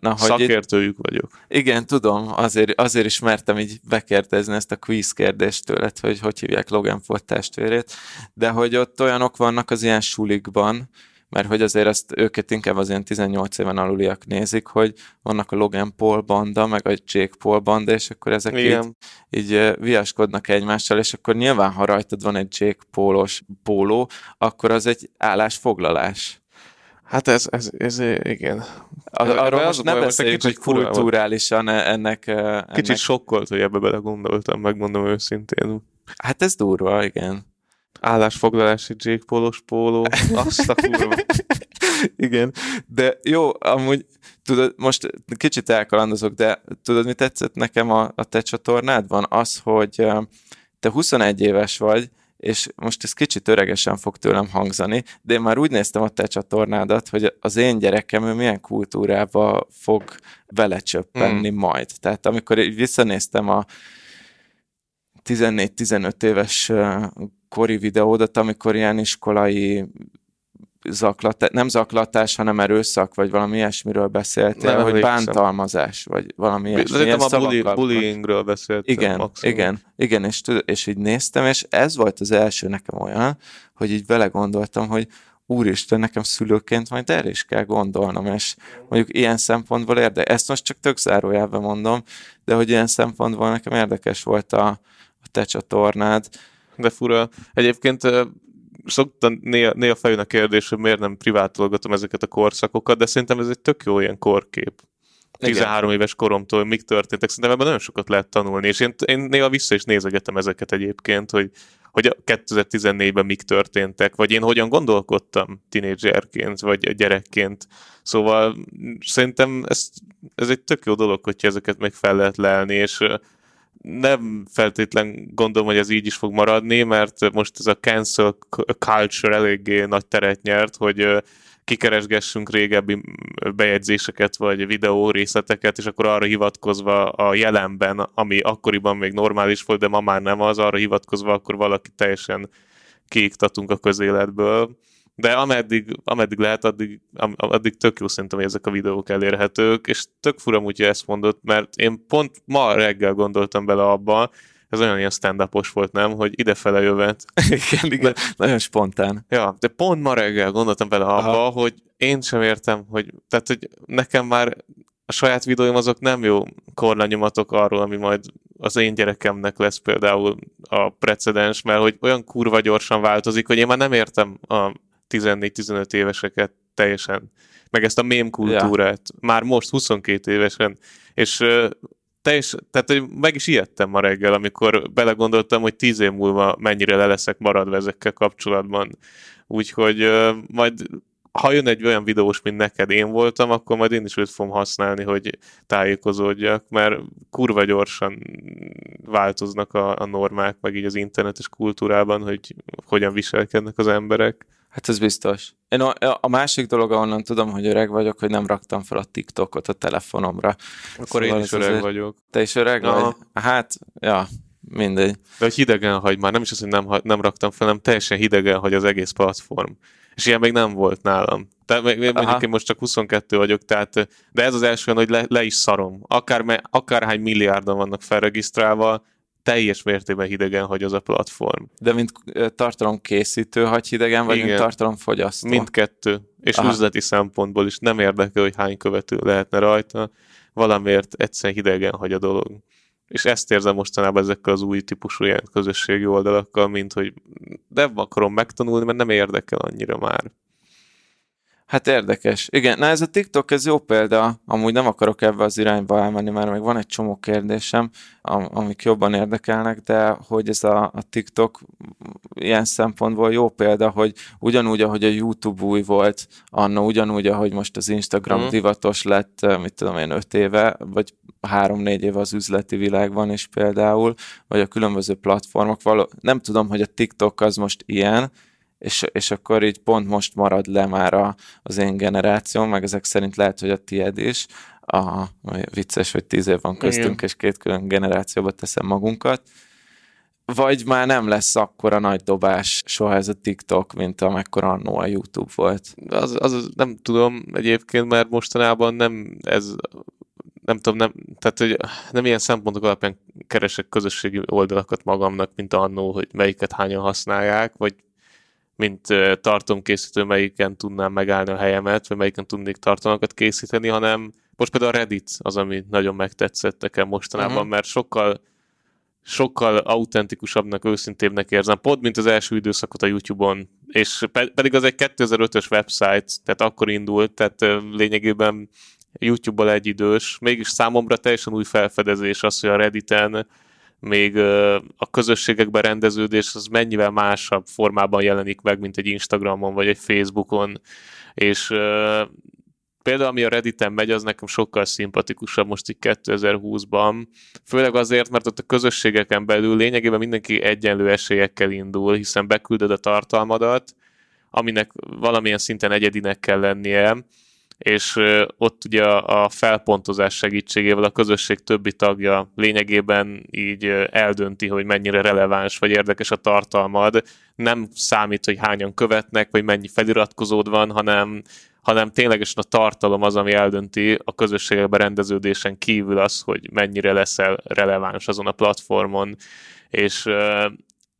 Na, hogy szakértőjük vagyok. Igen, tudom, azért is mertem így bekérdezni ezt a quiz kérdést tőled, hogy hívják Logan Paul testvérét, de hogy ott olyanok vannak az ilyen sulikban, mert hogy azért azt őket inkább az ilyen 18 éven aluliak nézik, hogy vannak a Logan Paul banda, meg a Jake Paul banda, és akkor ezek így viaskodnak egymással, és akkor nyilván, ha rajtad van egy Jake Paulos póló, akkor az egy állásfoglalás. Hát ez igen. Arról most nem beszéljük, hogy kulturálisan ennek... Kicsit sokkolt, hogy ebbe belegondoltam, megmondom őszintén. Hát ez durva, igen. Állásfoglalási Jake Paulos póló, azt a kurva. Igen, de jó, amúgy tudod, most kicsit elkalandozok, de tudod, mi tetszett nekem a te csatornádban? Az, hogy te 21 éves vagy, és most ez kicsit öregesen fog tőlem hangzani, de én már úgy néztem a te csatornádat, hogy az én gyerekem ő milyen kultúrába fog belecsöppenni majd. Tehát amikor így visszanéztem a 14-15 éves kori videódat, amikor ilyen iskolai nem zaklatás, hanem erőszak, vagy valami ilyesmiről beszéltél, nem, hogy bántalmazás, vagy valami ilyesmi. Ilyen a bullyingről beszéltem. Igen, és így néztem, és ez volt az első nekem olyan, hogy így belegondoltam, hogy úristen, nekem szülőként majd erre is kell gondolnom, és mondjuk ilyen szempontból érdekes, ezt most csak tök zárójelben mondom, de hogy ilyen szempontból nekem érdekes volt a te csatornád. De fura. Egyébként szoktam néha feljön a kérdés, hogy miért nem privátolgatom ezeket a korszakokat, de szerintem ez egy tök jó ilyen korkép. 13 éves koromtól mik történtek, szerintem ebben nagyon sokat lehet tanulni, és én néha vissza is nézegetem ezeket egyébként, hogy 2014-ben mik történtek, vagy én hogyan gondolkodtam tínédzserként, vagy gyerekként. Szóval szerintem ez egy tök jó dolog, hogyha ezeket meg fel lehet lelni, és nem feltétlen gondolom, hogy ez így is fog maradni, mert most ez a cancel culture eléggé nagy teret nyert, hogy kikeresgessünk régebbi bejegyzéseket, vagy videó részleteket, és akkor arra hivatkozva a jelenben, ami akkoriban még normális volt, de ma már nem az, arra hivatkozva akkor valaki teljesen kiiktatunk a közéletből. De ameddig lehet, addig tök jó szerintem, hogy ezek a videók elérhetők, és tök furam, hogyha ezt mondott, mert én pont ma reggel gondoltam bele abba, ez olyan ilyen stand-upos volt, nem? Hogy idefele jövet. Igen. Nagyon spontán. Ja, de pont ma reggel gondoltam bele abba, hogy én sem értem, hogy, tehát, hogy nekem már a saját videóim azok nem jó korlanyomatok arról, ami majd az én gyerekemnek lesz például a precedens, mert hogy olyan kurva gyorsan változik, hogy én már nem értem a 14-15 éveseket teljesen, meg ezt a mém kultúrát, már most 22 évesen, és tehát meg is ijedtem ma reggel, amikor belegondoltam, hogy 10 év múlva mennyire le leszek maradva ezekkel kapcsolatban. Úgyhogy majd ha jön egy olyan videós, mint neked én voltam, akkor majd én is őt fogom használni, hogy tájékozódjak, mert kurva gyorsan változnak a normák, meg így az internetes kultúrában, hogy hogyan viselkednek az emberek. Hát ez biztos. Én a másik dolog, ahonnan tudom, hogy öreg vagyok, hogy nem raktam fel a TikTokot a telefonomra. Akkor szóval én is öreg vagyok. Te is öreg vagy? Hát, ja, mindegy. De hogy hidegen hagy már, nem is az, hogy nem raktam fel, hanem teljesen hidegen hagy az egész platform. És ilyen még nem volt nálam. Tehát mondjuk én most csak 22 vagyok, tehát, de ez az első, hogy le is szarom. Akárhány milliárdan vannak felregisztrálva, teljes mértékben hidegen hagy az a platform. De mint tartalomkészítő hagy hidegen, vagy mint tartalomfogyasztó? Mindkettő. És üzleti szempontból is nem érdekel, hogy hány követő lehetne rajta. Valamiért egyszerűen hidegen hagy a dolog. És ezt érzem mostanában ezekkel az új típusú ilyen közösségi oldalakkal, mint hogy nem akarom megtanulni, mert nem érdekel annyira már. Hát érdekes. Igen, na ez a TikTok, ez jó példa. Amúgy nem akarok ebbe az irányba elmenni, mert még van egy csomó kérdésem, amik jobban érdekelnek, de hogy ez a TikTok ilyen szempontból jó példa, hogy ugyanúgy, ahogy a YouTube új volt anno, ugyanúgy, ahogy most az Instagram divatos lett, mit tudom én, 5 éve, vagy 3-4 éve az üzleti világban is például, vagy a különböző platformok. Nem tudom, hogy a TikTok az most ilyen, és akkor így pont most marad le már az én generációm, meg ezek szerint lehet, hogy a tied is. Vicces, hogy 10 év van köztünk, igen. És két külön generációba teszem magunkat. Vagy már nem lesz akkora nagy dobás soha ez a TikTok, mint amekkora annó a YouTube volt. Az nem tudom egyébként, mert mostanában tehát, hogy nem ilyen szempontok alapján keresek közösségi oldalakat magamnak, mint annó, hogy melyiket hányan használják, vagy mint tartalomkészítő, melyiken tudnám megállni a helyemet, vagy melyiken tudnék tartalmakat készíteni, hanem most például a Reddit az, ami nagyon megtetszett nekem mostanában, mert sokkal autentikusabbnak, őszintébbnek érzem, pont mint az első időszakot a YouTube-on, és pedig az egy 2005-ös website, tehát akkor indult, tehát lényegében YouTube-bal egy idős, mégis számomra teljesen új felfedezés az, hogy a Redditen még a közösségekben rendeződés az mennyivel másabb formában jelenik meg, mint egy Instagramon vagy egy Facebookon, és például ami a Redditen megy, az nekem sokkal szimpatikusabb most így 2020-ban, főleg azért, mert ott a közösségeken belül lényegében mindenki egyenlő esélyekkel indul, hiszen beküldöd a tartalmadat, aminek valamilyen szinten egyedinek kell lennie, és ott ugye a felpontozás segítségével a közösség többi tagja lényegében így eldönti, hogy mennyire releváns vagy érdekes a tartalmad. Nem számít, hogy hányan követnek, vagy mennyi feliratkozód van, hanem ténylegesen a tartalom az, ami eldönti a közösségekben rendeződésen kívül az, hogy mennyire leszel releváns azon a platformon. És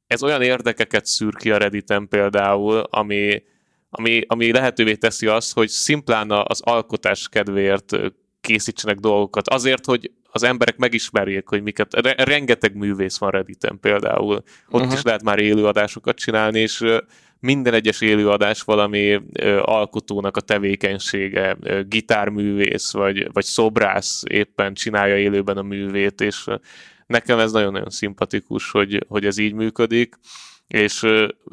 ez olyan érdekeket szűr ki a Redditen például, ami lehetővé teszi azt, hogy szimplán az alkotás kedvéért készítsenek dolgokat. Azért, hogy az emberek megismerjék, hogy miket. Rengeteg művész van Redditen például. Ott is lehet már élőadásokat csinálni, és minden egyes élőadás valami alkotónak a tevékenysége. Gitárművész vagy szobrász éppen csinálja élőben a művét, és nekem ez nagyon-nagyon szimpatikus, hogy ez így működik, és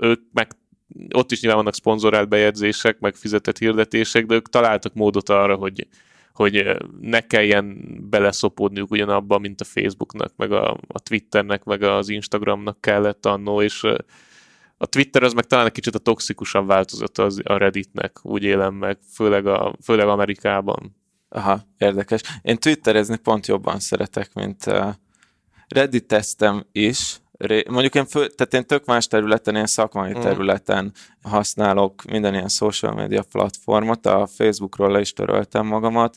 ők meg ott is nyilván vannak szponzorált bejegyzések, meg fizetett hirdetések, de ők találtak módot arra, hogy ne kelljen beleszopódniuk ugyanabba, mint a Facebooknak, meg a Twitternek, meg az Instagramnak kellett annó, és a Twitter az meg talán egy kicsit a toxikusabb változata a Redditnek, úgy élem meg, főleg Amerikában. Aha, érdekes. Én twitterezni pont jobban szeretek, mint Redditeztem is, mondjuk én, tehát én tök más területen, én szakmai területen használok minden ilyen social media platformot, a Facebookról le is töröltem magamat,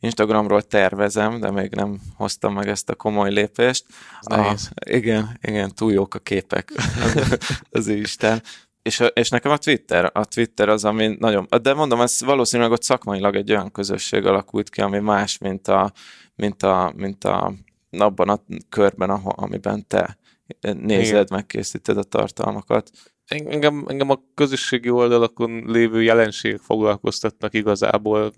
Instagramról tervezem, de még nem hoztam meg ezt a komoly lépést. Igen, túl jók a képek, az Isten. És nekem a Twitter az, ami nagyon, de mondom, ez valószínűleg ott szakmailag egy olyan közösség alakult ki, ami más, mint a abban a körben, amiben te nézed, megkészíted a tartalmakat. Engem a közösségi oldalakon lévő jelenségek foglalkoztatnak igazából.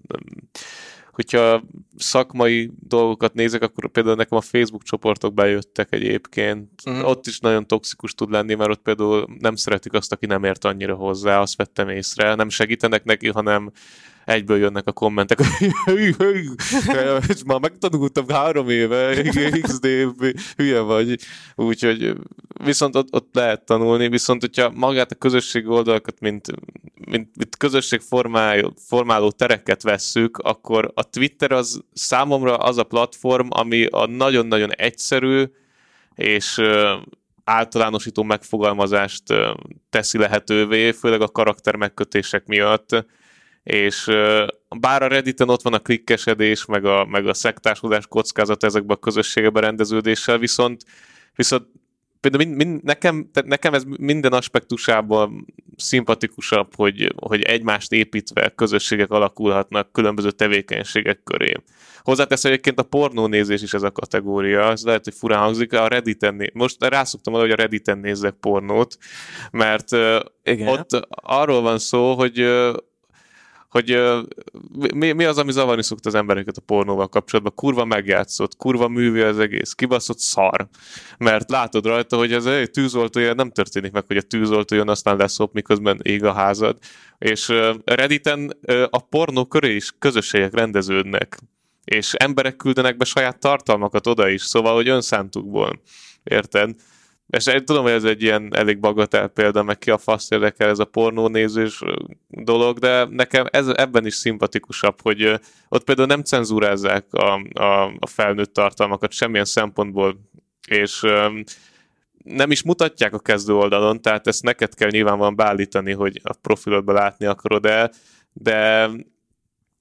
Hogyha szakmai dolgokat nézek, akkor például nekem a Facebook csoportok bejöttek egyébként. Ott is nagyon toxikus tud lenni, mert ott például nem szeretik azt, aki nem ért annyira hozzá, azt vettem észre. Nem segítenek neki, hanem egyből jönnek a kommentek. És már megtanultam 3 éve, XD, hülye vagy. Úgyhogy viszont ott lehet tanulni, viszont hogyha magát a közösségi oldalakat, mint közösség formáló tereket vesszük, akkor a Twitter az számomra az a platform, ami a nagyon-nagyon egyszerű és általánosító megfogalmazást teszi lehetővé, főleg a karakter megkötések miatt, és bár a Redditen ott van a klikkesedés, meg a szektársulás kockázata ezekben a közösségekben rendeződéssel, viszont például nekem ez minden aspektusában szimpatikusabb, hogy egymást építve közösségek alakulhatnak különböző tevékenységek köré. Hozzáteszem egyébként a pornónézés is ez a kategória, ez lehet, hogy furán hangzik, a Redditen, most rászoktam arra, hogy a Redditen nézzek pornót, mert ott arról van szó, hogy mi az, ami zavarni szokta az embereket a pornóval kapcsolatban. Kurva megjátszott, kurva művi az egész, kibaszott szar. Mert látod rajta, hogy ez egy tűzoltója, nem történik meg, hogy a tűzoltó jön, aztán leszop, miközben ég a házad. És Redditen a pornó köré is közösségek rendeződnek. És emberek küldenek be saját tartalmakat oda is, szóval, hogy önszántukból. Érted? És én tudom, hogy ez egy ilyen elég bagatell példa, meg ki a fasz érdekel ez a pornónézős dolog, de nekem ebben is szimpatikusabb, hogy ott például nem cenzúrázzák a felnőtt tartalmakat semmilyen szempontból, és nem is mutatják a kezdő oldalon, tehát ezt neked kell nyilvánvalóan beállítani, hogy a profilodban látni akarod el, de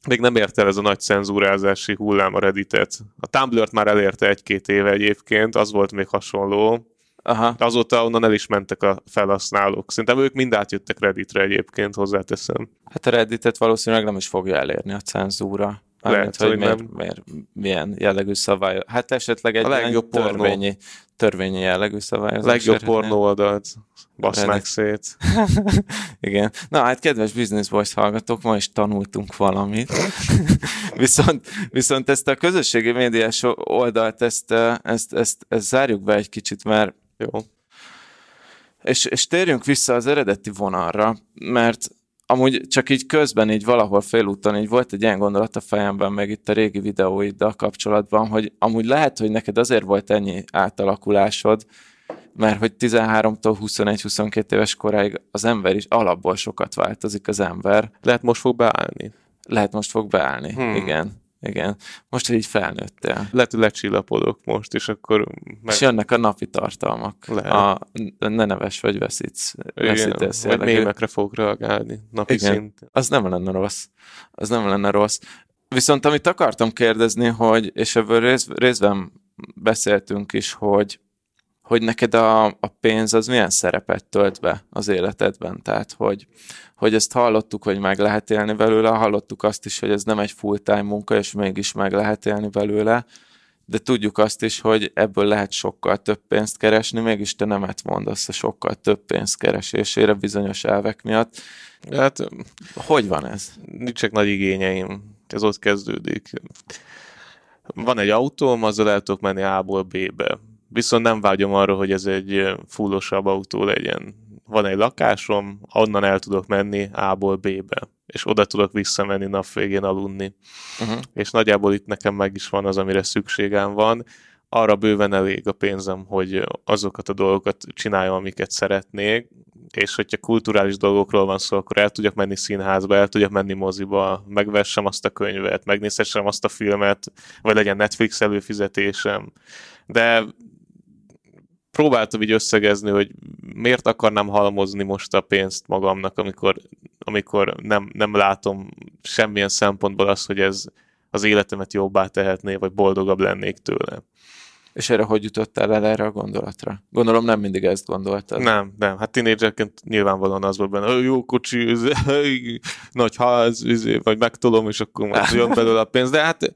még nem ért el ez a nagy cenzúrázási hullám a Redditet. A Tumblr-t már elérte 1-2 éve egyébként, az volt még hasonló. Aha. Azóta onnan el is mentek a felhasználók. Szerintem ők mind átjöttek Redditre egyébként, hozzáteszem. Hát a Redditet valószínűleg nem is fogja elérni a cenzúra. Lehet, hogy milyen jellegű szabály. Hát esetleg egy törvényi jellegű szabályozás. A legjobb pornó oldalt basz meg szét. Igen. Na hát, kedves Business Boys hallgatók, ma is tanultunk valamit. viszont ezt a közösségi médiás oldalt, ezt zárjuk be egy kicsit, mert jó. És térjünk vissza az eredeti vonalra, mert amúgy csak így közben, így valahol félúton, így volt egy ilyen gondolat a fejemben, meg itt a régi videóiddal kapcsolatban, hogy amúgy lehet, hogy neked azért volt ennyi átalakulásod, mert hogy 13-tól 21-22 éves koráig az ember is alapból sokat változik az ember. Lehet most fog beállni, igen. Most, hogy így felnőttél. Lehet, hogy lecsillapodok most, és akkor... És jönnek a napi tartalmak. Ne neves, vagy veszítesz. Vagy mémekre fogok reagálni napi szinten. Az nem lenne rossz. Viszont amit akartam kérdezni, hogy, és ebből részben beszéltünk is, hogy neked a pénz az milyen szerepet tölt be az életedben. Tehát, hogy ezt hallottuk, hogy meg lehet élni belőle, hallottuk azt is, hogy ez nem egy full-time munka, és mégis meg lehet élni belőle, de tudjuk azt is, hogy ebből lehet sokkal több pénzt keresni, mégis te nemet mondasz a sokkal több pénz keresésére bizonyos elvek miatt. Hát, hogy van ez? Nincsenek nagy igényeim. Ez ott kezdődik. Van egy autóm, azzal el tudok menni A-ból B-be. Viszont nem vágyom arra, hogy ez egy fullosabb autó legyen. Van egy lakásom, onnan el tudok menni A-ból B-be, és oda tudok visszamenni nap végén aludni. És nagyjából itt nekem meg is van az, amire szükségem van. Arra bőven elég a pénzem, hogy azokat a dolgokat csináljam, amiket szeretnék, és hogyha kulturális dolgokról van szó, akkor el tudjak menni színházba, el tudjak menni moziba, megvessem azt a könyvet, megnézhessem azt a filmet, vagy legyen Netflix előfizetésem. De próbáltam így összegezni, hogy miért akarnám halmozni most a pénzt magamnak, amikor nem látom semmilyen szempontból azt, hogy ez az életemet jobbá tehetné, vagy boldogabb lennék tőle. És erre hogy jutottál el erre a gondolatra? Gondolom nem mindig ezt gondoltad. Nem. Hát tínédzserként nyilvánvalóan az volt benne, jó kocsi, nagy ház, vagy megtolom, és akkor majd jön belőle a pénz. De hát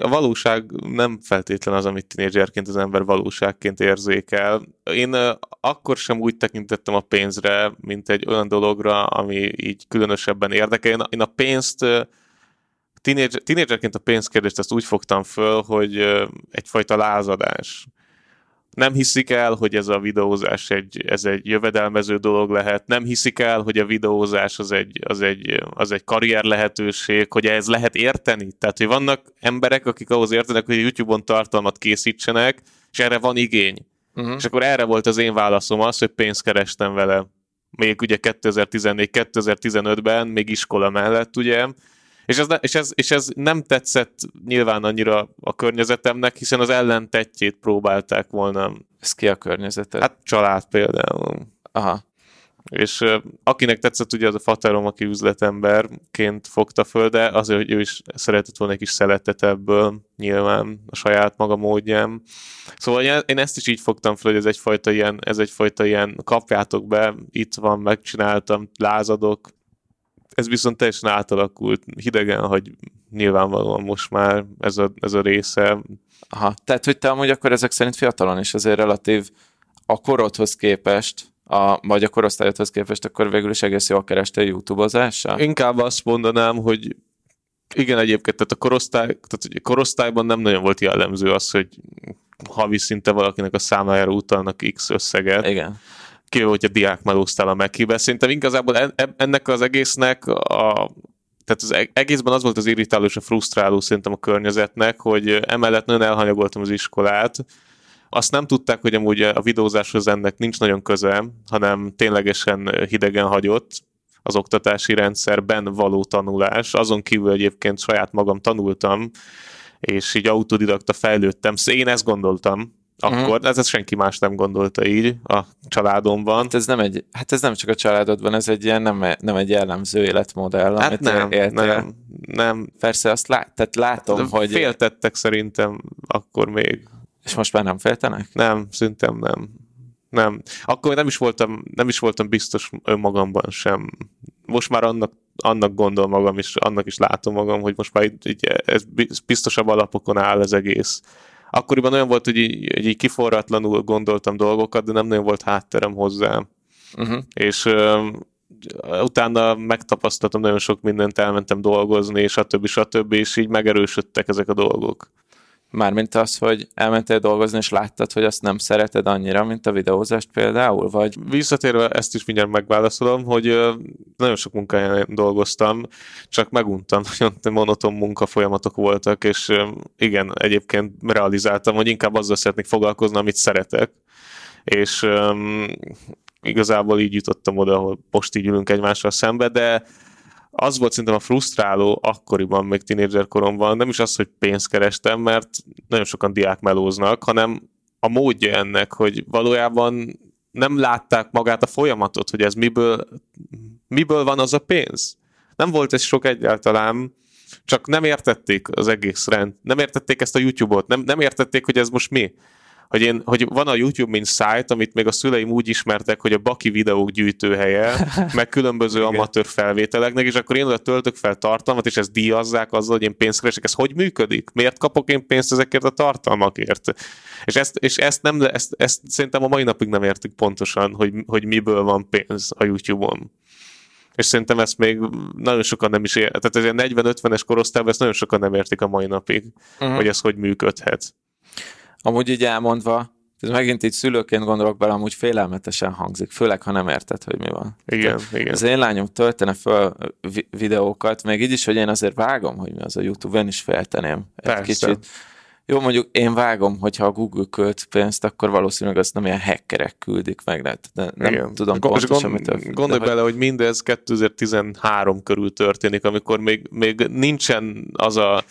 a valóság nem feltétlen az, amit tínédzserként az ember valóságként érzékel. Én akkor sem úgy tekintettem a pénzre, mint egy olyan dologra, ami így különösebben érdekel. Én a pénzt... Tínédzserként a pénzkérdést ezt úgy fogtam föl, hogy egyfajta lázadás. Nem hiszik el, hogy ez a videózás ez egy jövedelmező dolog lehet, nem hiszik el, hogy a videózás az egy karrier lehetőség, hogy ez lehet érteni. Tehát, hogy vannak emberek, akik ahhoz értenek, hogy YouTube-on tartalmat készítsenek, és erre van igény. Uh-huh. És akkor erre volt az én válaszom az, hogy pénzt kerestem vele. Még ugye 2014-2015-ben, még iskola mellett, ugye, és ez nem tetszett nyilván annyira a környezetemnek, hiszen az ellentetjét próbálták volna. Ez ki a környezeted? Hát család például. Aha. És akinek tetszett, ugye az a faterom, aki üzletemberként fogta föl, de azért, hogy ő is szeretett volna egy kis szeletet ebből, nyilván a saját maga módján. Szóval én ezt is így fogtam föl, hogy ez egyfajta ilyen kapjátok be, itt van, megcsináltam, lázadok. Ez viszont teljesen átalakult hidegen, hogy nyilvánvalóan most már ez a része. Aha, tehát hogy te amúgy akkor ezek szerint fiatalon is azért relatív a korodhoz képest, vagy a korosztályodhoz képest, akkor végül is egész jól kerestél YouTube-ozással? Inkább azt mondanám, hogy igen, egyébként tehát a korosztályban nem nagyon volt jellemző az, hogy havi szinte valakinek a számlájára utalnak X összeget. Igen. Kívül, hogyha diákmelóztál a Mekibe. Szerintem igazából ennek az egésznek, tehát az egészben az volt az irritáló és a frusztráló szerintem a környezetnek, hogy emellett nagyon elhanyagoltam az iskolát. Azt nem tudták, hogy amúgy a videózáshoz ennek nincs nagyon köze, hanem ténylegesen hidegen hagyott az oktatási rendszerben való tanulás. Azon kívül egyébként saját magam tanultam, és így autodidakta fejlődtem. Szóval én ezt gondoltam. Akkor, ez senki más nem gondolta így a családomban. Hát ez nem csak a családodban, ez egy ilyen nem egy jellemző életmodell, hát amit nem. Persze azt látom, hát, hogy... Féltettek szerintem akkor még. És most már nem féltenek? Nem, szerintem nem. Akkor nem is voltam biztos önmagamban sem. Most már annak gondol magam, és annak is látom magam, hogy most már így ez biztosabb alapokon áll az egész. Akkoriban olyan volt, hogy így kiforratlanul gondoltam dolgokat, de nem nagyon volt hátterem hozzá. Uh-huh. És utána megtapasztaltam nagyon sok mindent, elmentem dolgozni, stb. És így megerősödtek ezek a dolgok. Mármint az, hogy elmentél dolgozni, és láttad, hogy azt nem szereted annyira, mint a videózást például, vagy... Visszatérve ezt is mindjárt megválaszolom, hogy nagyon sok munkáján dolgoztam, csak meguntam, nagyon monoton munkafolyamatok voltak, és igen, egyébként realizáltam, hogy inkább azzal szeretnék foglalkozni, amit szeretek, és igazából így jutottam oda, ahol most így ülünk egymással szembe, de az volt szerintem a frusztráló akkoriban, még tínédzserkoromban, nem is az, hogy pénzt kerestem, mert nagyon sokan diákmelóznak, hanem a módja ennek, hogy valójában nem látták magát a folyamatot, hogy ez miből van az a pénz. Nem volt ez sok egyáltalán, csak nem értették az egész rend, nem értették ezt a YouTube-ot, nem értették, hogy ez most mi. Hogy van a YouTube mint site, amit még a szüleim úgy ismertek, hogy a Baki videók gyűjtőhelye, meg különböző amatőr felvételeknek, és akkor én oda töltök fel tartalmat, és ezt díjazzák azzal, hogy én pénzt keresek. Ez hogy működik? Miért kapok én pénzt ezekért a tartalmakért? És ezt szerintem a mai napig nem értik pontosan, hogy miből van pénz a YouTube-on. És szerintem ezt még nagyon sokan nem is értik. Tehát ez 40-50-es korosztályban ezt nagyon sokan nem értik a mai napig, hogy ez hogy működhet. Amúgy így elmondva, ez megint így szülőként gondolok bele, amúgy félelmetesen hangzik, főleg, ha nem érted, hogy mi van. Igen. Az én lányom töltene föl videókat, még így is, hogy én azért vágom, hogy mi az a YouTube, én is félteném egy kicsit. Jó, mondjuk én vágom, hogyha a Google költ pénzt, akkor valószínűleg azt nem ilyen hackerek küldik meg, nem tudom pontosan, mitől. Gondolj bele, hogy mindez 2013 körül történik, amikor még nincsen az a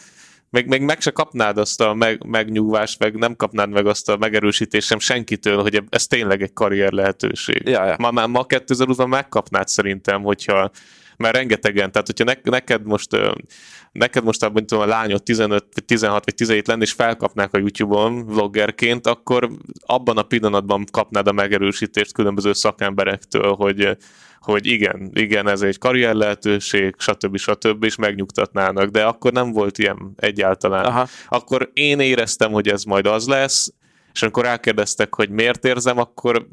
Még meg se kapnád azt a megnyugvást, meg nem kapnád meg azt a megerősítésem senkitől, hogy ez tényleg egy karrier lehetőség. Ja, ja. Ma 2020-ban megkapnád szerintem, hogyha már rengetegen, tehát hogyha neked most abban tudom, a lányod 15, 16 vagy 17 lenni, és felkapnák a YouTube-on vloggerként, akkor abban a pillanatban kapnád a megerősítést különböző szakemberektől, hogy igen, ez egy karrier lehetőség, stb. És megnyugtatnának, de akkor nem volt ilyen egyáltalán. Aha. Akkor én éreztem, hogy ez majd az lesz, és amikor rákérdeztek, hogy miért érzem, akkor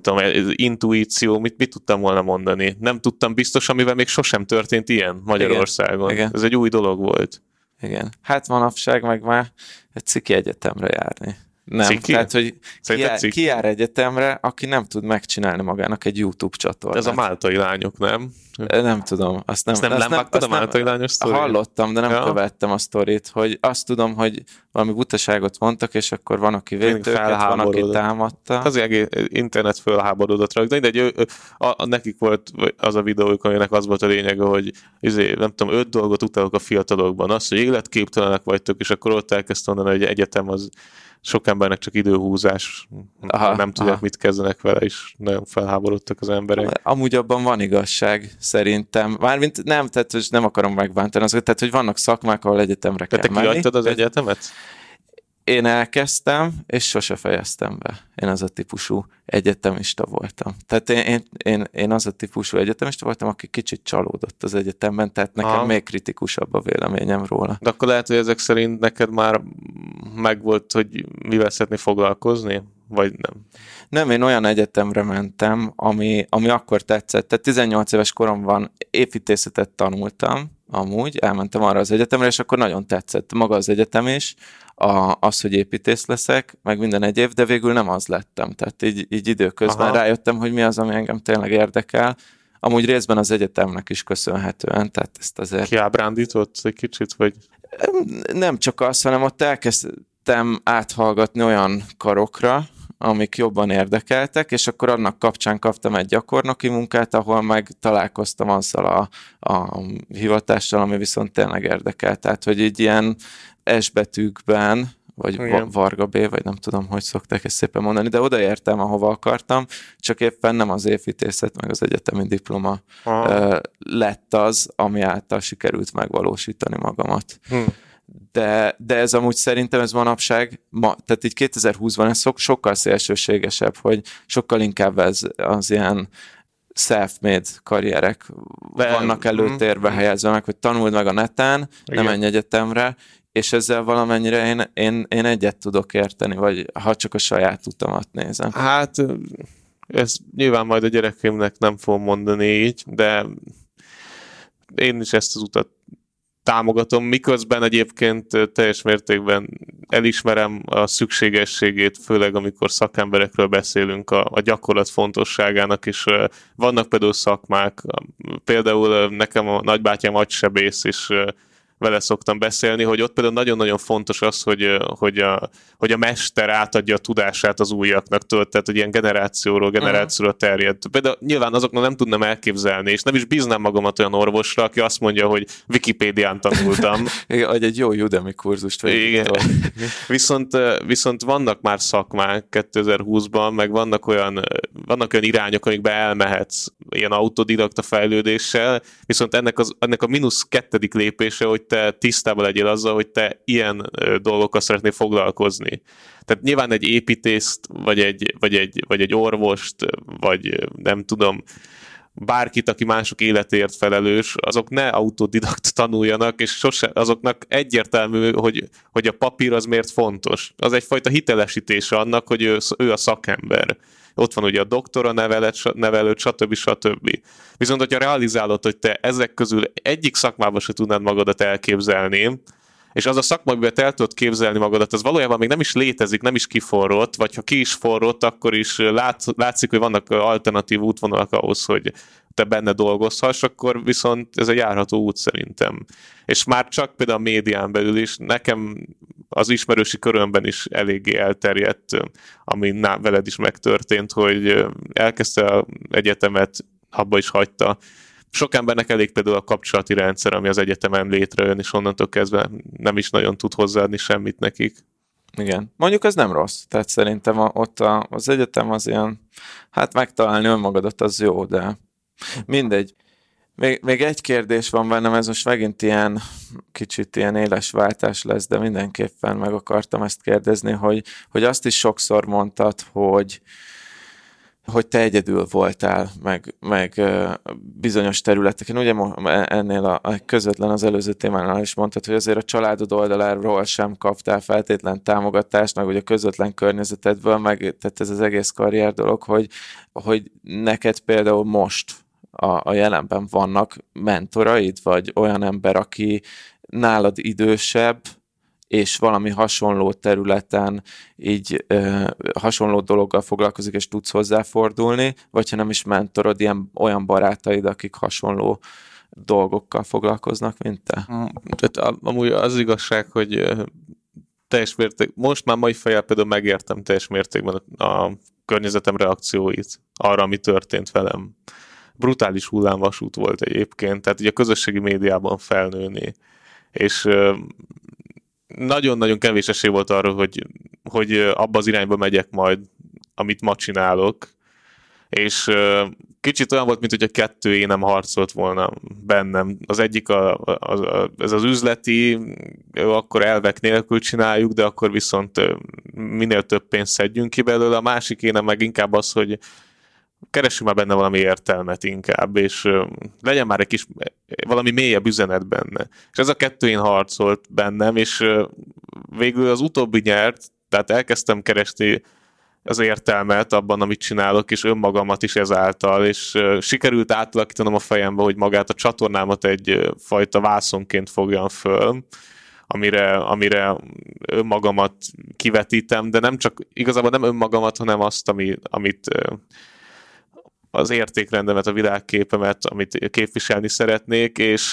tudom, intuíció, mit tudtam volna mondani? Nem tudtam biztos, amivel még sosem történt ilyen Magyarországon. Igen. Ez egy új dolog volt. Igen. Hát manapság meg már egy ciki egyetemre járni. Nem, ciki? Tehát, hogy ki jár egyetemre, aki nem tud megcsinálni magának egy YouTube csatornát. Ez a máltai lányok, nem? Nem tudom. Azt nem hallottam, de nem követtem a sztorit, hogy azt tudom, hogy valami butaságot mondtak, és akkor van, aki védte őket, van, aki támadta. Az egész internet fölháborodott rá, de mindegy, nekik volt az a videójuk, aminek az volt a lényege, hogy nem tudom, 5 dolgot utálok a fiatalokban. Azt, hogy életképtelenek vagytok, és akkor ott elkezdtem mondani, hogy egyetem az sok embernek csak időhúzás, nem tudják, mit kezdenek vele, és nagyon felháborodtak az emberek. Amúgy abban van igazság, szerintem. Mármint nem, tehát nem akarom megbántani azokat, tehát hogy vannak szakmák, ahol egyetemre kell menni. Te kihagytad az egyetemet? Én elkezdtem, és sose fejeztem be. Én az a típusú egyetemista voltam. Tehát én az a típusú egyetemista voltam, aki kicsit csalódott az egyetemben, tehát nekem még kritikusabb a véleményem róla. De akkor lehet, hogy ezek szerint neked már megvolt, hogy mivel szeretnél foglalkozni, vagy nem? Nem, én olyan egyetemre mentem, ami akkor tetszett. Tehát 18 éves koromban építészetet tanultam, amúgy elmentem arra az egyetemre, és akkor nagyon tetszett maga az egyetem is, az, hogy építész leszek, meg minden egyéb, de végül nem az lettem. Tehát így időközben rájöttem, hogy mi az, ami engem tényleg érdekel. Amúgy részben az egyetemnek is köszönhetően, tehát ezt azért... Kiábrándított egy kicsit, vagy... Nem csak az, hanem ott elkezdtem áthallgatni olyan karokra, amik jobban érdekeltek, és akkor annak kapcsán kaptam egy gyakornoki munkát, ahol meg találkoztam azzal a hivatással, ami viszont tényleg érdekelt. Tehát, hogy így ilyen S betűkben, vagy Varga B, vagy nem tudom, hogy szokták ezt szépen mondani, de odaértem, ahova akartam, csak éppen nem az építészet, meg az egyetemi diploma lett az, ami által sikerült megvalósítani magamat. De ez amúgy szerintem ez manapság, tehát így 2020-ban ez sokkal szélsőségesebb, hogy sokkal inkább ez az ilyen self-made karrierek vannak előtérbe helyezve meg, hogy tanuld meg a neten, nem menj egyetemre, és ezzel valamennyire én egyet tudok érteni, vagy ha csak a saját utamat nézem. Hát ez nyilván majd a gyerekeimnek nem fogom mondani így, de én is ezt az utat támogatom, miközben egyébként teljes mértékben elismerem a szükségességét, főleg amikor szakemberekről beszélünk, a gyakorlat fontosságának, és vannak például szakmák, például nekem a nagybátyám agysebész, és vele szoktam beszélni, hogy ott például nagyon-nagyon fontos az, hogy a mester átadja a tudását az újaknak, tehát hogy ilyen generációról generációra terjed. Például nyilván azoknak nem tudnám elképzelni, és nem is bíznám magamat olyan orvosra, aki azt mondja, hogy Wikipédián tanultam. Igen, vagy egy jó Udemy kurzust. Igen. Viszont vannak már szakmák 2020-ban, meg vannak olyan irányok, amikbe elmehetsz ilyen autodidakta fejlődéssel, viszont ennek a -2. lépése, hogy te tisztában legyél azzal, hogy te ilyen dolgokkal szeretnél foglalkozni. Tehát nyilván egy építészt, vagy egy orvost, vagy nem tudom, bárkit, aki mások életéért felelős, azok ne autodidakt tanuljanak, és sose, azoknak egyértelmű, hogy a papír az miért fontos. Az egyfajta hitelesítése annak, hogy ő a szakember. Ott van ugye a doktora nevelőd, stb. Viszont, hogyha realizálod, hogy te ezek közül egyik szakmában se tudnád magadat elképzelni, és az a szakma, amiben el tudod képzelni magadat, az valójában még nem is létezik, nem is kiforrott, vagy ha ki is forrott, akkor is látszik, hogy vannak alternatív útvonalak ahhoz, hogy te benne dolgozhass, akkor viszont ez a járható út szerintem. És már csak például a médián belül is, nekem az ismerősi körömben is eléggé elterjedt, ami veled is megtörtént, hogy elkezdte az egyetemet, abba is hagyta, Sok embernek elég például a kapcsolati rendszer, ami az egyetemen létrejön, és onnantól kezdve nem is nagyon tud hozzáadni semmit nekik. Igen. Mondjuk ez nem rossz. Tehát szerintem ott az egyetem az ilyen, hát megtalálni önmagadat az jó, de mindegy. Még egy kérdés van bennem, ez most megint ilyen kicsit ilyen éles váltás lesz, de mindenképpen meg akartam ezt kérdezni, hogy azt is sokszor mondtad, hogy te egyedül voltál, meg bizonyos területeken. Ugye ennél a közvetlen az előző témánál is mondtad, hogy azért a családod oldaláról sem kaptál feltétlen támogatást, meg ugye a közvetlen környezetedből, meg tehát ez az egész karrier dolog, hogy neked például most a jelenben vannak mentoraid, vagy olyan ember, aki nálad idősebb, és valami hasonló területen így hasonló dologgal foglalkozik, és tudsz hozzáfordulni, vagy ha nem is mentorod, ilyen olyan barátaid, akik hasonló dolgokkal foglalkoznak, mint te? Tehát amúgy az igazság, hogy teljes mértékben, most már mai fejjel például megértem teljes mértékben a környezetem reakcióit arra, ami történt velem. Brutális hullámvasút volt egyébként, tehát ugye a közösségi médiában felnőni, és nagyon-nagyon kevés esély volt arra, hogy abba az irányba megyek majd, amit ma csinálok, és kicsit olyan volt, mint hogy a kettő énem harcolt volna bennem. Az egyik ez az üzleti, akkor elvek nélkül csináljuk, de akkor viszont minél több pénzt szedjünk ki belőle. A másik énem meg inkább az, hogy keressünk már benne valami értelmet inkább, és legyen már egy kis, valami mélyebb üzenet benne. És ez a kettőn harcolt bennem, és végül az utóbbi nyert, tehát elkezdtem keresni az értelmet abban, amit csinálok, és önmagamat is ezáltal, és sikerült átalakítanom a fejembe, hogy magát a csatornámat egyfajta vászonként fogjam föl, amire önmagamat kivetítem, de nem csak, igazából nem önmagamat, hanem azt, amit az értékrendemet, a világképemet, amit képviselni szeretnék, és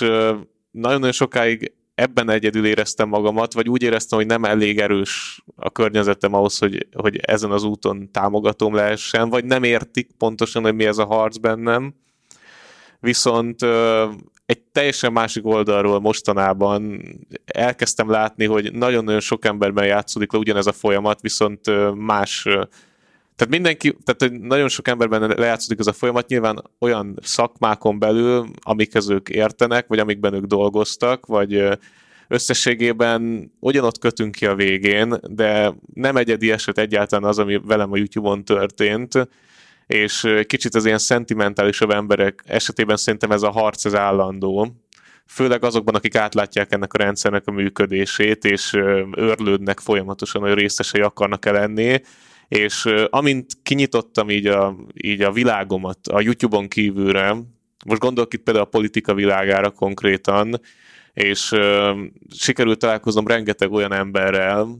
nagyon-nagyon sokáig ebben egyedül éreztem magamat, vagy úgy éreztem, hogy nem elég erős a környezetem ahhoz, hogy ezen az úton támogatóm lehessen, vagy nem értik pontosan, hogy mi ez a harc bennem. Viszont egy teljesen másik oldalról mostanában elkezdtem látni, hogy nagyon-nagyon sok emberben játszódik le ugyanez a folyamat, viszont más... Tehát tehát nagyon sok emberben lejátszódik ez a folyamat, nyilván olyan szakmákon belül, amikhez ők értenek, vagy amikben ők dolgoztak, vagy összességében ugyanott kötünk ki a végén, de nem egyedi eset egyáltalán az, ami velem a YouTube-on történt, és kicsit az ilyen szentimentálisabb emberek esetében szerintem ez a harc az állandó, főleg azokban, akik átlátják ennek a rendszernek a működését, és őrlődnek folyamatosan, hogy részesei akarnak-e lenni, és amint kinyitottam így a világomat a YouTube-on kívülre, most gondolok itt például a politika világára konkrétan, és sikerült találkoznom rengeteg olyan emberrel,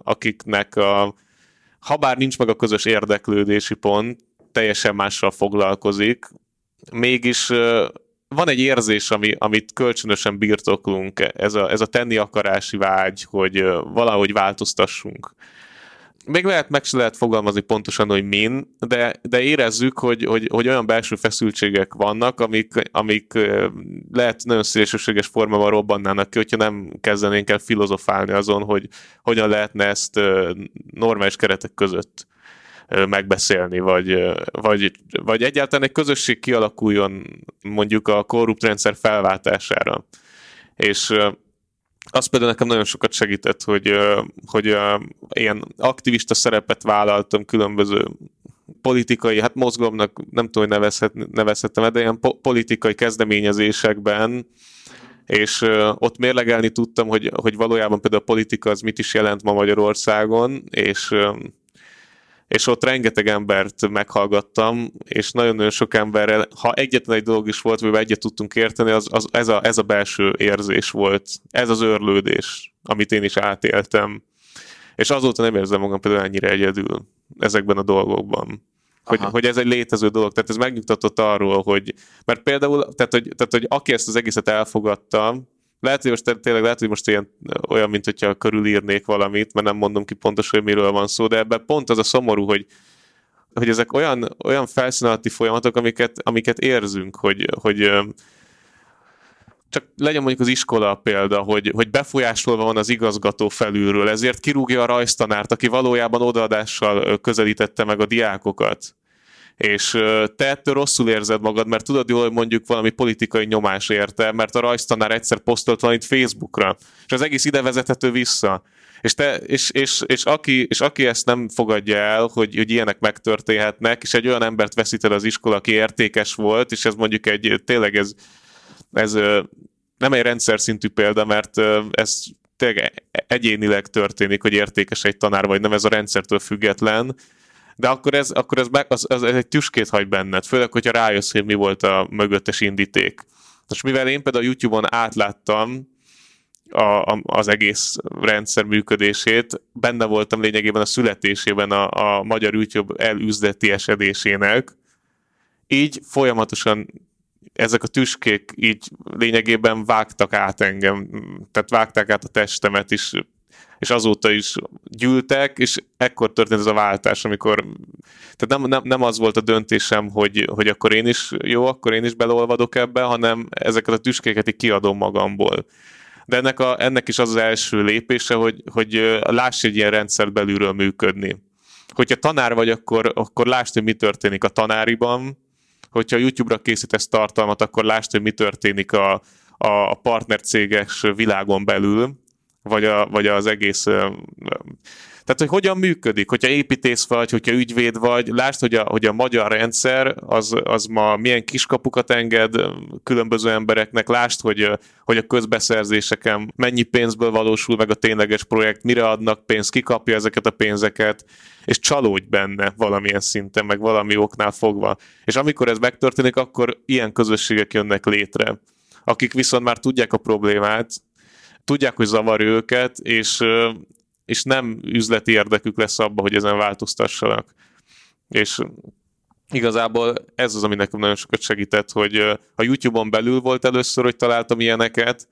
akiknek habár nincs meg a közös érdeklődési pont, teljesen mással foglalkozik, mégis van egy érzés, amit kölcsönösen birtoklunk, ez a tenni akarási vágy, hogy valahogy változtassunk. Még meg se lehet fogalmazni pontosan, hogy min, de érezzük, hogy olyan belső feszültségek vannak, amik lehet nagyon szélsőséges formában robbannának ki, hogyha nem kezdenénk el filozofálni azon, hogy hogyan lehetne ezt normális keretek között megbeszélni, vagy egyáltalán egy közösség kialakuljon mondjuk a korrupt rendszer felváltására. És az például nekem nagyon sokat segített, hogy ilyen aktivista szerepet vállaltam különböző politikai, hát mozgalomnak nem tudom, hogy nevezhetem, de ilyen politikai kezdeményezésekben, és ott mérlegelni tudtam, hogy valójában például a politika az mit is jelent ma Magyarországon, és ott rengeteg embert meghallgattam, és nagyon-nagyon sok emberrel, ha egyetlen egy dolog is volt, vagy egyet tudtunk érteni, az ez a belső érzés volt, ez az őrlődés, amit én is átéltem. És azóta nem érzem magam például ennyire egyedül ezekben a dolgokban. Hogy ez egy létező dolog. Tehát ez megnyugtatott arról, hogy... Mert például, tehát, hogy aki ezt az egészet elfogadta, lehet, hogy most olyan, mint hogyha körülírnék valamit, mert nem mondom ki pontosan, hogy miről van szó, de ebben pont az a szomorú, hogy hogy ezek olyan felszínalatti folyamatok, amiket érzünk, hogy csak legyen mondjuk az iskola példa, hogy befolyásolva van az igazgató felülről, ezért kirúgja a rajztanárt, aki valójában odaadással közelítette meg a diákokat. És te ettől rosszul érzed magad, mert tudod jól, hogy mondjuk valami politikai nyomás érte, mert a rajztanár egyszer posztolt valamit Facebookra, és az egész ide vezethető vissza. És aki ezt nem fogadja el, hogy ilyenek megtörténhetnek, és egy olyan embert veszít el az iskola, aki értékes volt, és ez mondjuk ez nem egy rendszer szintű példa, mert ez tényleg egyénileg történik, hogy értékes egy tanár, vagy nem, ez a rendszertől független, de akkor ez egy tüskét hagy benned, főleg, hogyha rájössz, hogy mi volt a mögöttes indíték. És mivel én például a YouTube-on átláttam az egész rendszer működését, benne voltam lényegében a születésében a magyar YouTube elüzleti esedésének, így folyamatosan ezek a tüskék így lényegében vágtak át engem, tehát vágták át a testemet is, és azóta is gyűltek, és ekkor történt ez a váltás, amikor tehát nem az volt a döntésem, hogy akkor én is jó, akkor én is beleolvadok ebbe, hanem ezeket a tüskéket így kiadom magamból. De ennek is az első lépése, hogy láss egy ilyen rendszert belülről működni. Hogyha tanár vagy, akkor lásd, hogy mi történik a tanáriban, hogyha YouTube-ra készítesz tartalmat, akkor lásd, hogy mi történik a partnercéges világon belül, vagy az egész... Tehát, hogy hogyan működik, hogyha építész vagy, hogyha ügyvéd vagy, lásd, hogy a magyar rendszer az ma milyen kiskapukat enged különböző embereknek, lásd, hogy a közbeszerzéseken mennyi pénzből valósul meg a tényleges projekt, mire adnak pénzt, ki kapja ezeket a pénzeket, és csalódj benne valamilyen szinten, meg valami oknál fogva. És amikor ez megtörténik, akkor ilyen közösségek jönnek létre, akik viszont már tudják a problémát, tudják, hogy zavarja őket, és nem üzleti érdekük lesz abba, hogy ezen változtassanak. És igazából ez az, ami nekem nagyon sokat segített, hogy a YouTube-on belül volt először, hogy találtam ilyeneket,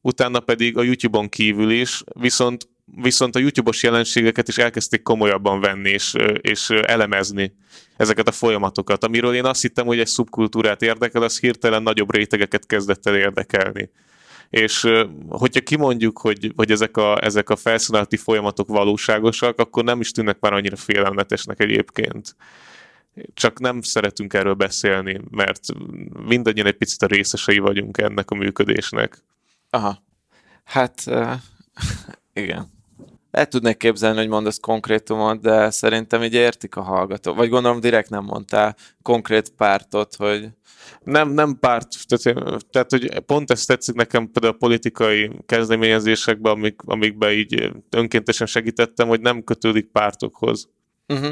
utána pedig a YouTube-on kívül is, viszont a YouTube-os jelenségeket is elkezdték komolyabban venni, és elemezni ezeket a folyamatokat. Amiről én azt hittem, hogy egy szubkultúrát érdekel, az hirtelen nagyobb rétegeket kezdett el érdekelni. És hogyha kimondjuk, hogy ezek a felszínálati folyamatok valóságosak, akkor nem is tűnnek már annyira félelmetesnek egyébként. Csak nem szeretünk erről beszélni, mert mindannyian egy picit a részesei vagyunk ennek a működésnek. Aha. Hát, igen. El tudnék képzelni, hogy mondasz konkrétumot, de szerintem így értik a hallgató. Vagy gondolom direkt nem mondtál konkrét pártot, hogy... Nem párt, tehát hogy pont ezt tetszik nekem például a politikai kezdeményezésekben, amikben így önkéntesen segítettem, hogy nem kötődik pártokhoz. Uh-huh.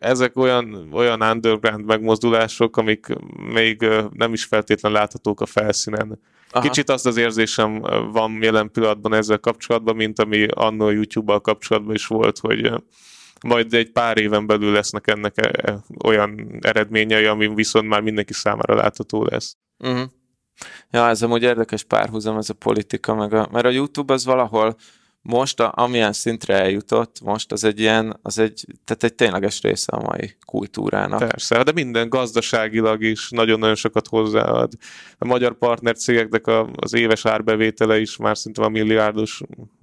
Ezek olyan underground megmozdulások, amik még nem is feltétlen láthatók a felszínen. Aha. Kicsit azt az érzésem van jelen pillanatban ezzel kapcsolatban, mint ami annó YouTube-bal kapcsolatban is volt, hogy majd egy pár éven belül lesznek ennek olyan eredményei, ami viszont már mindenki számára látható lesz. Uh-huh. Ja, ez amúgy érdekes párhuzam, ez a politika, mert a YouTube az valahol most, amilyen szintre eljutott, most az egy ilyen, tehát egy tényleges része a mai kultúrának. Persze, de minden gazdaságilag is nagyon-nagyon sokat hozzáad. A magyar partnercégeknek az éves árbevétele is már szinte a milliárdos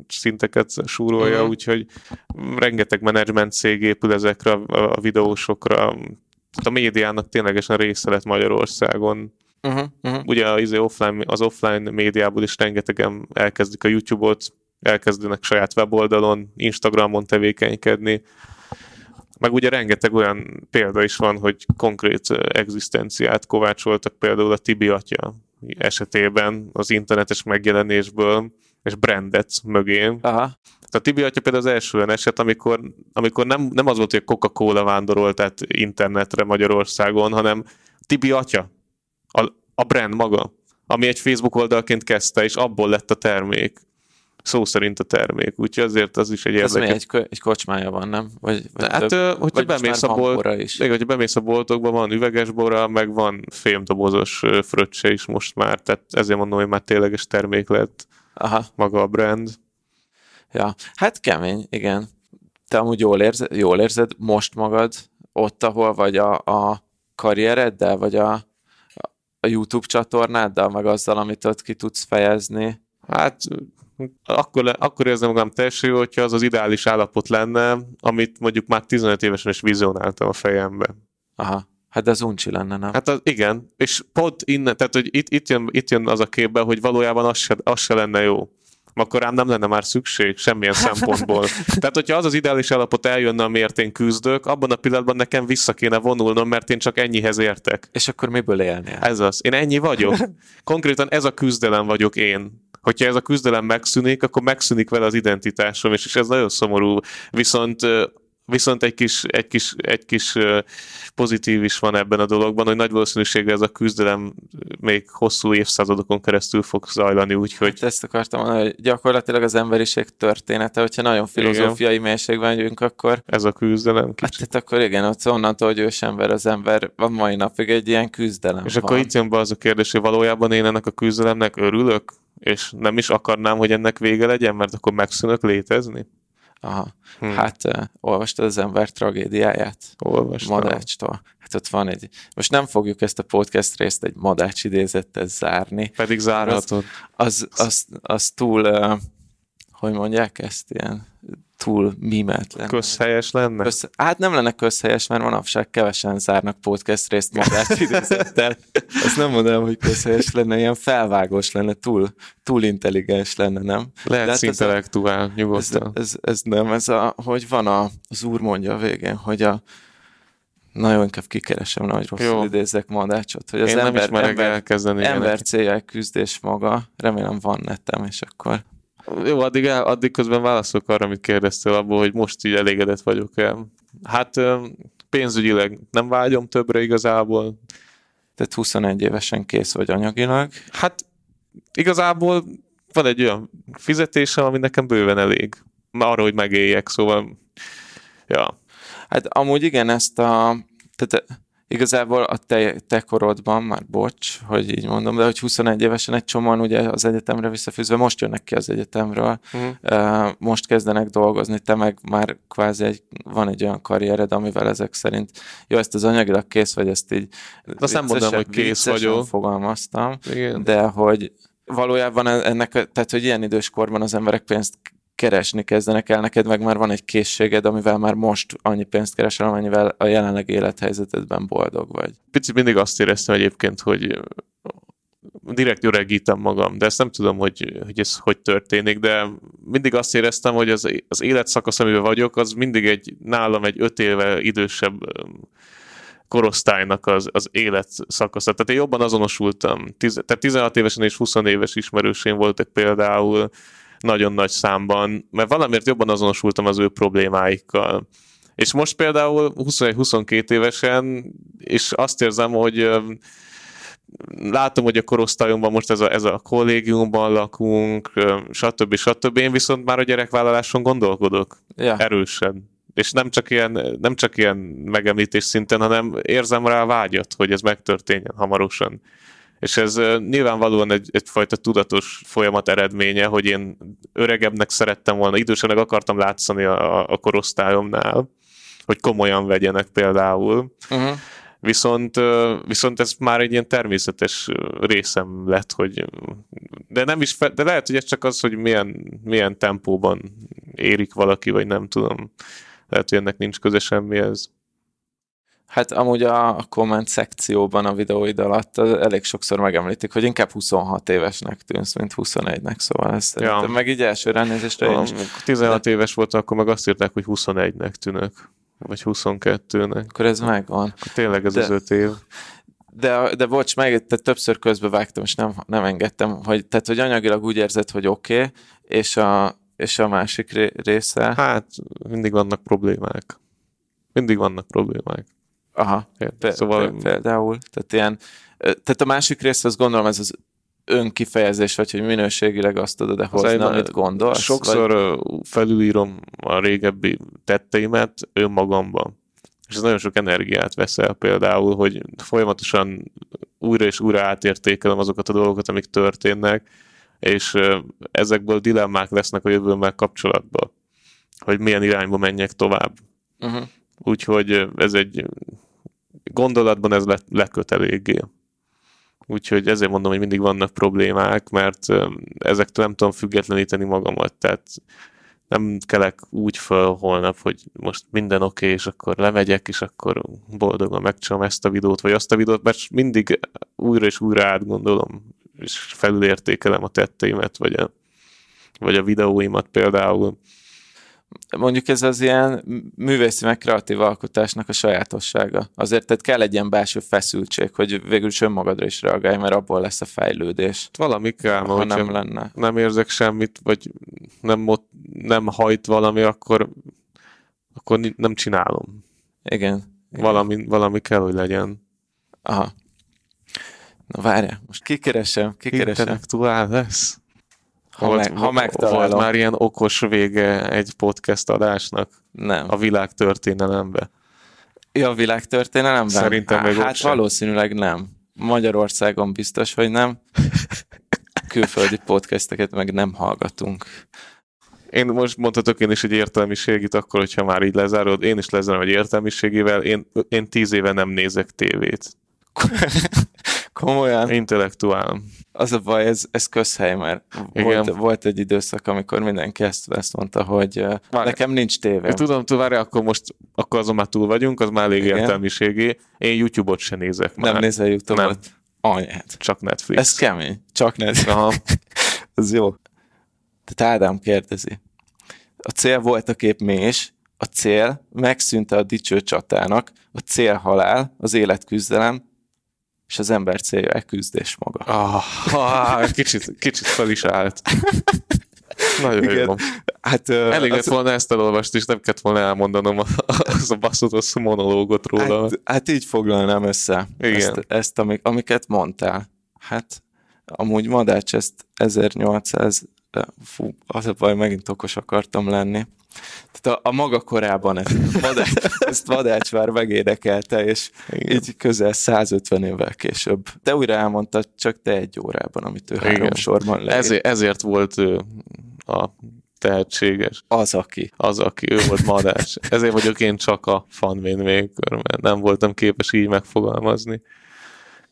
szinteket súrolja, úgyhogy rengeteg menedzsment cég épül ezekre a videósokra. A médiának ténylegesen része lett Magyarországon. Ugye az offline médiából is rengetegen elkezdik a YouTube-ot, elkezdenek saját weboldalon, Instagramon tevékenykedni. Meg ugye rengeteg olyan példa is van, hogy konkrét egzisztenciát kovácsoltak például a Tibi Atya esetében az internetes megjelenésből, és brandet mögé. Aha. A Tibi Atya például az első olyan eset, amikor nem az volt, hogy a Coca-Cola vándorolt át internetre Magyarországon, hanem Tibi Atya, a brand maga, ami egy Facebook oldalként kezdte, és abból lett a termék. Szó szerint a termék, úgyhogy azért az is egy érdekes. Ez mi, egy kocsmája van, nem? Vagy hát, hogyha bemész a boltokba, van üveges bora, meg van fémdobozos fröccse is most már, tehát ezért mondom, hogy már tényleges termék lett maga a brand. Ja, hát kemény, igen. Te amúgy jól érzed most magad ott, ahol vagy a karriereddel, vagy a YouTube csatornáddal, meg azzal, amit ott ki tudsz fejezni? Hát akkor érzem magam teljesen jó, hogyha az az ideális állapot lenne, amit mondjuk már 15 évesen is vizionáltam a fejembe. Aha. Hát ez uncsi lenne, nem? Hát az, igen, és pont innen, tehát hogy itt jön az a képbe, hogy valójában az se lenne jó. Akkor rám nem lenne már szükség semmilyen szempontból. Tehát, hogyha az az ideális állapot eljönne, amiért én küzdök, abban a pillanatban nekem vissza kéne vonulnom, mert én csak ennyihez értek. És akkor miből élnél? Ez az. Én ennyi vagyok. Konkrétan ez a küzdelem vagyok én. Hogyha ez a küzdelem megszűnik, akkor megszűnik vele az identitásom, és ez nagyon szomorú. Viszont egy kis pozitív is van ebben a dologban, hogy nagy valószínűséggel ez a küzdelem még hosszú évszázadokon keresztül fog zajlani, úgyhogy... Hát ezt akartam mondani, hogy gyakorlatilag az emberiség története, hogyha nagyon filozófiai igen. mélységben vagyunk, akkor... Ez a küzdelem kicsit. Hát akkor igen, ott onnantól, hogy ősember az ember, a mai napig egy ilyen küzdelem. És van. Akkor itt jön be az a kérdés, hogy valójában én ennek a küzdelemnek örülök, és nem is akarnám, hogy ennek vége legyen, mert akkor megszűnök létezni. Aha. Hát olvastad az ember tragédiáját? Olvastam. Madácstól. Hát ott van egy... Most nem fogjuk ezt a podcast részt egy Madács idézettel zárni. Pedig zárhatod. Az túl... hogy mondják ezt? Ilyen túl mimetlen. Közhelyes lenne? Hát nem lenne közhelyes, mert manapság kevesen zárnak podcast részt Madács idézettel. Azt nem mondanám, hogy közhelyes lenne, ilyen felvágós lenne, túl intelligens lenne, nem? Lehet intellektuál, nyugodtan. Ez nem, hogy van az úr mondja a végén, hogy nagyon inkább kikeresem, nagy rosszul idézzek Madácsot, hogy az én ember céljel küzdés maga, remélem van netem, és akkor... Jó, addig közben válaszolok arra, amit kérdeztél abból, hogy most így elégedett vagyok-e. Hát pénzügyileg nem vágyom többre igazából. Tehát 21 évesen kész vagy anyagilag? Hát igazából van egy olyan fizetésem, ami nekem bőven elég. Arra, hogy megéljek, szóval... Ja. Hát amúgy igen, ezt a... Tehát igazából a te korodban, már bocs, hogy így mondom, de hogy 21 évesen egy csomóan ugye az egyetemre visszafűzve, most jönnek ki az egyetemről, most kezdenek dolgozni, te meg már kvázi van egy olyan karriered, amivel ezek szerint, jó, ezt az anyagilag kész vagy, ezt így viccesen, nem mondom, hogy kész vagyok. Fogalmaztam, igen. De hogy valójában ennek, tehát hogy ilyen időskorban az emberek pénzt keresni kezdenek el, neked meg már van egy készséged, amivel már most annyi pénzt keresel, amennyivel a jelenleg élethelyzetedben boldog vagy. Picit mindig azt éreztem egyébként, hogy direkt öregítem magam, de ezt nem tudom, hogy ez hogy történik, de mindig azt éreztem, hogy az életszakasz, amiben vagyok, az mindig nálam egy 5 éve idősebb korosztálynak az életszakasza. Tehát én jobban azonosultam. Tehát 16 évesen és 20 éves ismerőseim voltak például, nagyon nagy számban, mert valamiért jobban azonosultam az ő problémáikkal. És most például 21-22 évesen, és azt érzem, hogy látom, hogy a korosztályomban most ez a kollégiumban lakunk, stb. Én viszont már a gyerekvállaláson gondolkodok. Yeah. Erősen. És nem csak ilyen megemlítés szinten, hanem érzem rá a vágyat, hogy ez megtörténjen hamarosan. És ez nyilvánvalóan egyfajta tudatos folyamat eredménye, hogy én öregebbnek szerettem volna, idősebbnek akartam látszani a korosztályomnál, hogy komolyan vegyenek például. Uh-huh. Viszont ez már egy ilyen természetes részem lett, hogy de lehet, hogy ez csak az, hogy milyen tempóban érik valaki, vagy nem tudom. Lehet, hogy ennek nincs köze semmihez. Hát amúgy a komment szekcióban a videóid alatt elég sokszor megemlítik, hogy inkább 26 évesnek tűnsz, mint 21-nek, szóval ez ja. Meg így első ránézésre én is. 16 éves voltam, akkor meg azt írták, hogy 21-nek tűnök, vagy 22-nek. Akkor ez megvan. Akkor tényleg ez az 5 év. De bocs, meg te többször közbevágtam, és nem engedtem, hogy, tehát hogy anyagilag úgy érzed, hogy oké, és a másik része? Hát mindig vannak problémák. Aha, szóval... például. Tehát a másik rész, azt gondolom, ez az önkifejezés, vagy hogy minőségileg azt tudod-e hozni, amit gondolsz? Sokszor felülírom a régebbi tetteimet önmagamban. És ez nagyon sok energiát veszel például, hogy folyamatosan újra és újra átértékelem azokat a dolgokat, amik történnek, és ezekből dilemmák lesznek a jövőmmel kapcsolatban, hogy milyen irányba menjek tovább. Uh-huh. Úgyhogy ez egy gondolatban ez leköt eléggé. Úgyhogy ezért mondom, hogy mindig vannak problémák, mert ezektől nem tudom függetleníteni magamat, tehát nem kelek úgy föl holnap, hogy most minden oké, és akkor lemegyek, és akkor boldogan megcsinálom ezt a videót, vagy azt a videót, mert mindig újra és újra átgondolom, és felülértékelem a tetteimet, vagy a videóimat például. Mondjuk ez az ilyen művészi meg kreatív alkotásnak a sajátossága. Azért tehát kell egy ilyen belső feszültség, hogy végül is önmagadra is reagálj, mert abból lesz a fejlődés. Valami kell, ha nem lenne. Nem érzek semmit, vagy nem hajt valami, akkor nem csinálom. Igen. Valami kell, hogy legyen. Aha. Na várjál, most kikeresem. Intellektuál lesz. Volt már ilyen okos vége egy podcast adásnak? Nem. A világtörténelembe. Ja, a világtörténelemben? Szerintem még hát valószínűleg nem. Magyarországon biztos, hogy nem. Külföldi podcasteket meg nem hallgatunk. Én most mondhatok én is egy értelmiségit, akkor, hogyha már így lezárod, én is lezárom egy értelmiségével, én 10 éve nem nézek tévét. Komolyan? Intellektuál. Az a baj, ez közhely, mert volt egy időszak, amikor mindenki ezt mondta, hogy nekem nincs tévém. Tudom, várj, akkor azon már túl vagyunk, az már elég értelmiségé. Én YouTube-ot se nézek már. Nem nézel YouTube-ot? Nem. Anyát. Csak Netflix. Ez kemény. Csak Netflix. Aha. Ez jó. Tehát Ádám kérdezi. A cél volt a kép mi is. A cél megszűnte a dicső csatának. A cél halál, az élet küzdelem, és az ember célja elküzdés maga. Kicsit fel is állt. Nagyon jó. Hát, elég lett volna ezt elolvasni, és nem kellett volna elmondanom az a baszotos monológot róla. Hát így foglalnám össze. Igen. Ezt amiket mondtál. Hát amúgy Madách ezt 1800... az a baj, megint okos akartam lenni. Tehát a maga korában ezt Madách már megénekelte, és igen. Így közel 150 évvel később. Te újra elmondtad, csak te 1 órában, amit ő 3 sorban leírt. Ezért volt ő a tehetséges. Az, aki. Ő volt Madách. Ezért vagyok én csak a FunMadeMaker, mert nem voltam képes így megfogalmazni.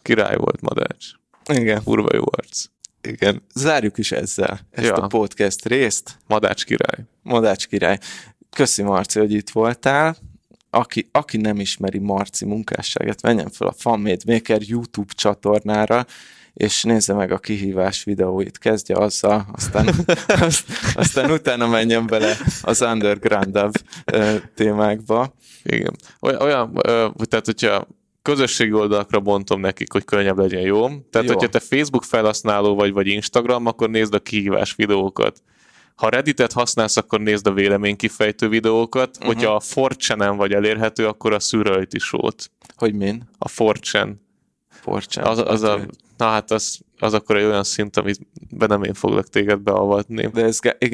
Király volt Madách. Igen. Kurva jó arc. Igen, zárjuk is ezzel a podcast részt. Madách király. Köszi, Marci, hogy itt voltál. Aki nem ismeri Marci munkásságát, menjen fel a FunMadeMaker YouTube csatornára, és nézze meg a kihívás videóit. Kezdje azzal, aztán utána menjen bele az underground témákba. Igen. Tehát, hogyha közösségi oldalakra bontom nekik, hogy könnyebb legyen, jó? Tehát, hogyha te Facebook felhasználó vagy Instagram, akkor nézd a kihívás videókat. Ha Redditet használsz, akkor nézd a véleménykifejtő videókat. Uh-huh. Hogyha a 4chanen vagy elérhető, akkor a Szűrealitásot. Hogy min? A 4chan. Az akkor egy olyan szint, amiben nem én foglak téged beavatni. De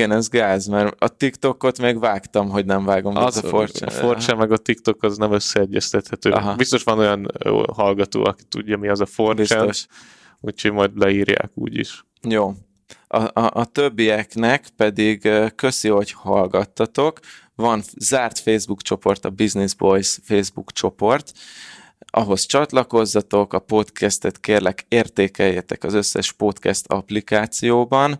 ez gáz, mert a TikTokot még vágtam, hogy nem vágom. Az a 4chan meg a TikTok az nem összeegyeztethető. Aha. Biztos van olyan hallgató, aki tudja, mi az a 4chan, úgyhogy majd leírják úgyis. Jó. A többieknek pedig köszi, hogy hallgattatok. Van zárt Facebook csoport, a Business Boys Facebook csoport, ahhoz csatlakozzatok, a podcastet kérlek értékeljétek az összes podcast applikációban,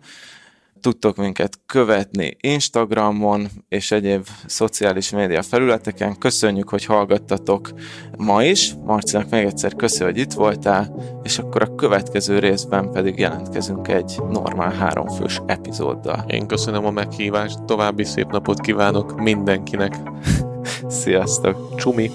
tudtok minket követni Instagramon és egyéb szociális média felületeken. Köszönjük, hogy hallgattatok ma is. Marcinak még egyszer köszi, hogy itt voltál, és akkor a következő részben pedig jelentkezünk egy normál 3 fős epizóddal. Én köszönöm a meghívást, további szép napot kívánok mindenkinek. Sziasztok! Csumi!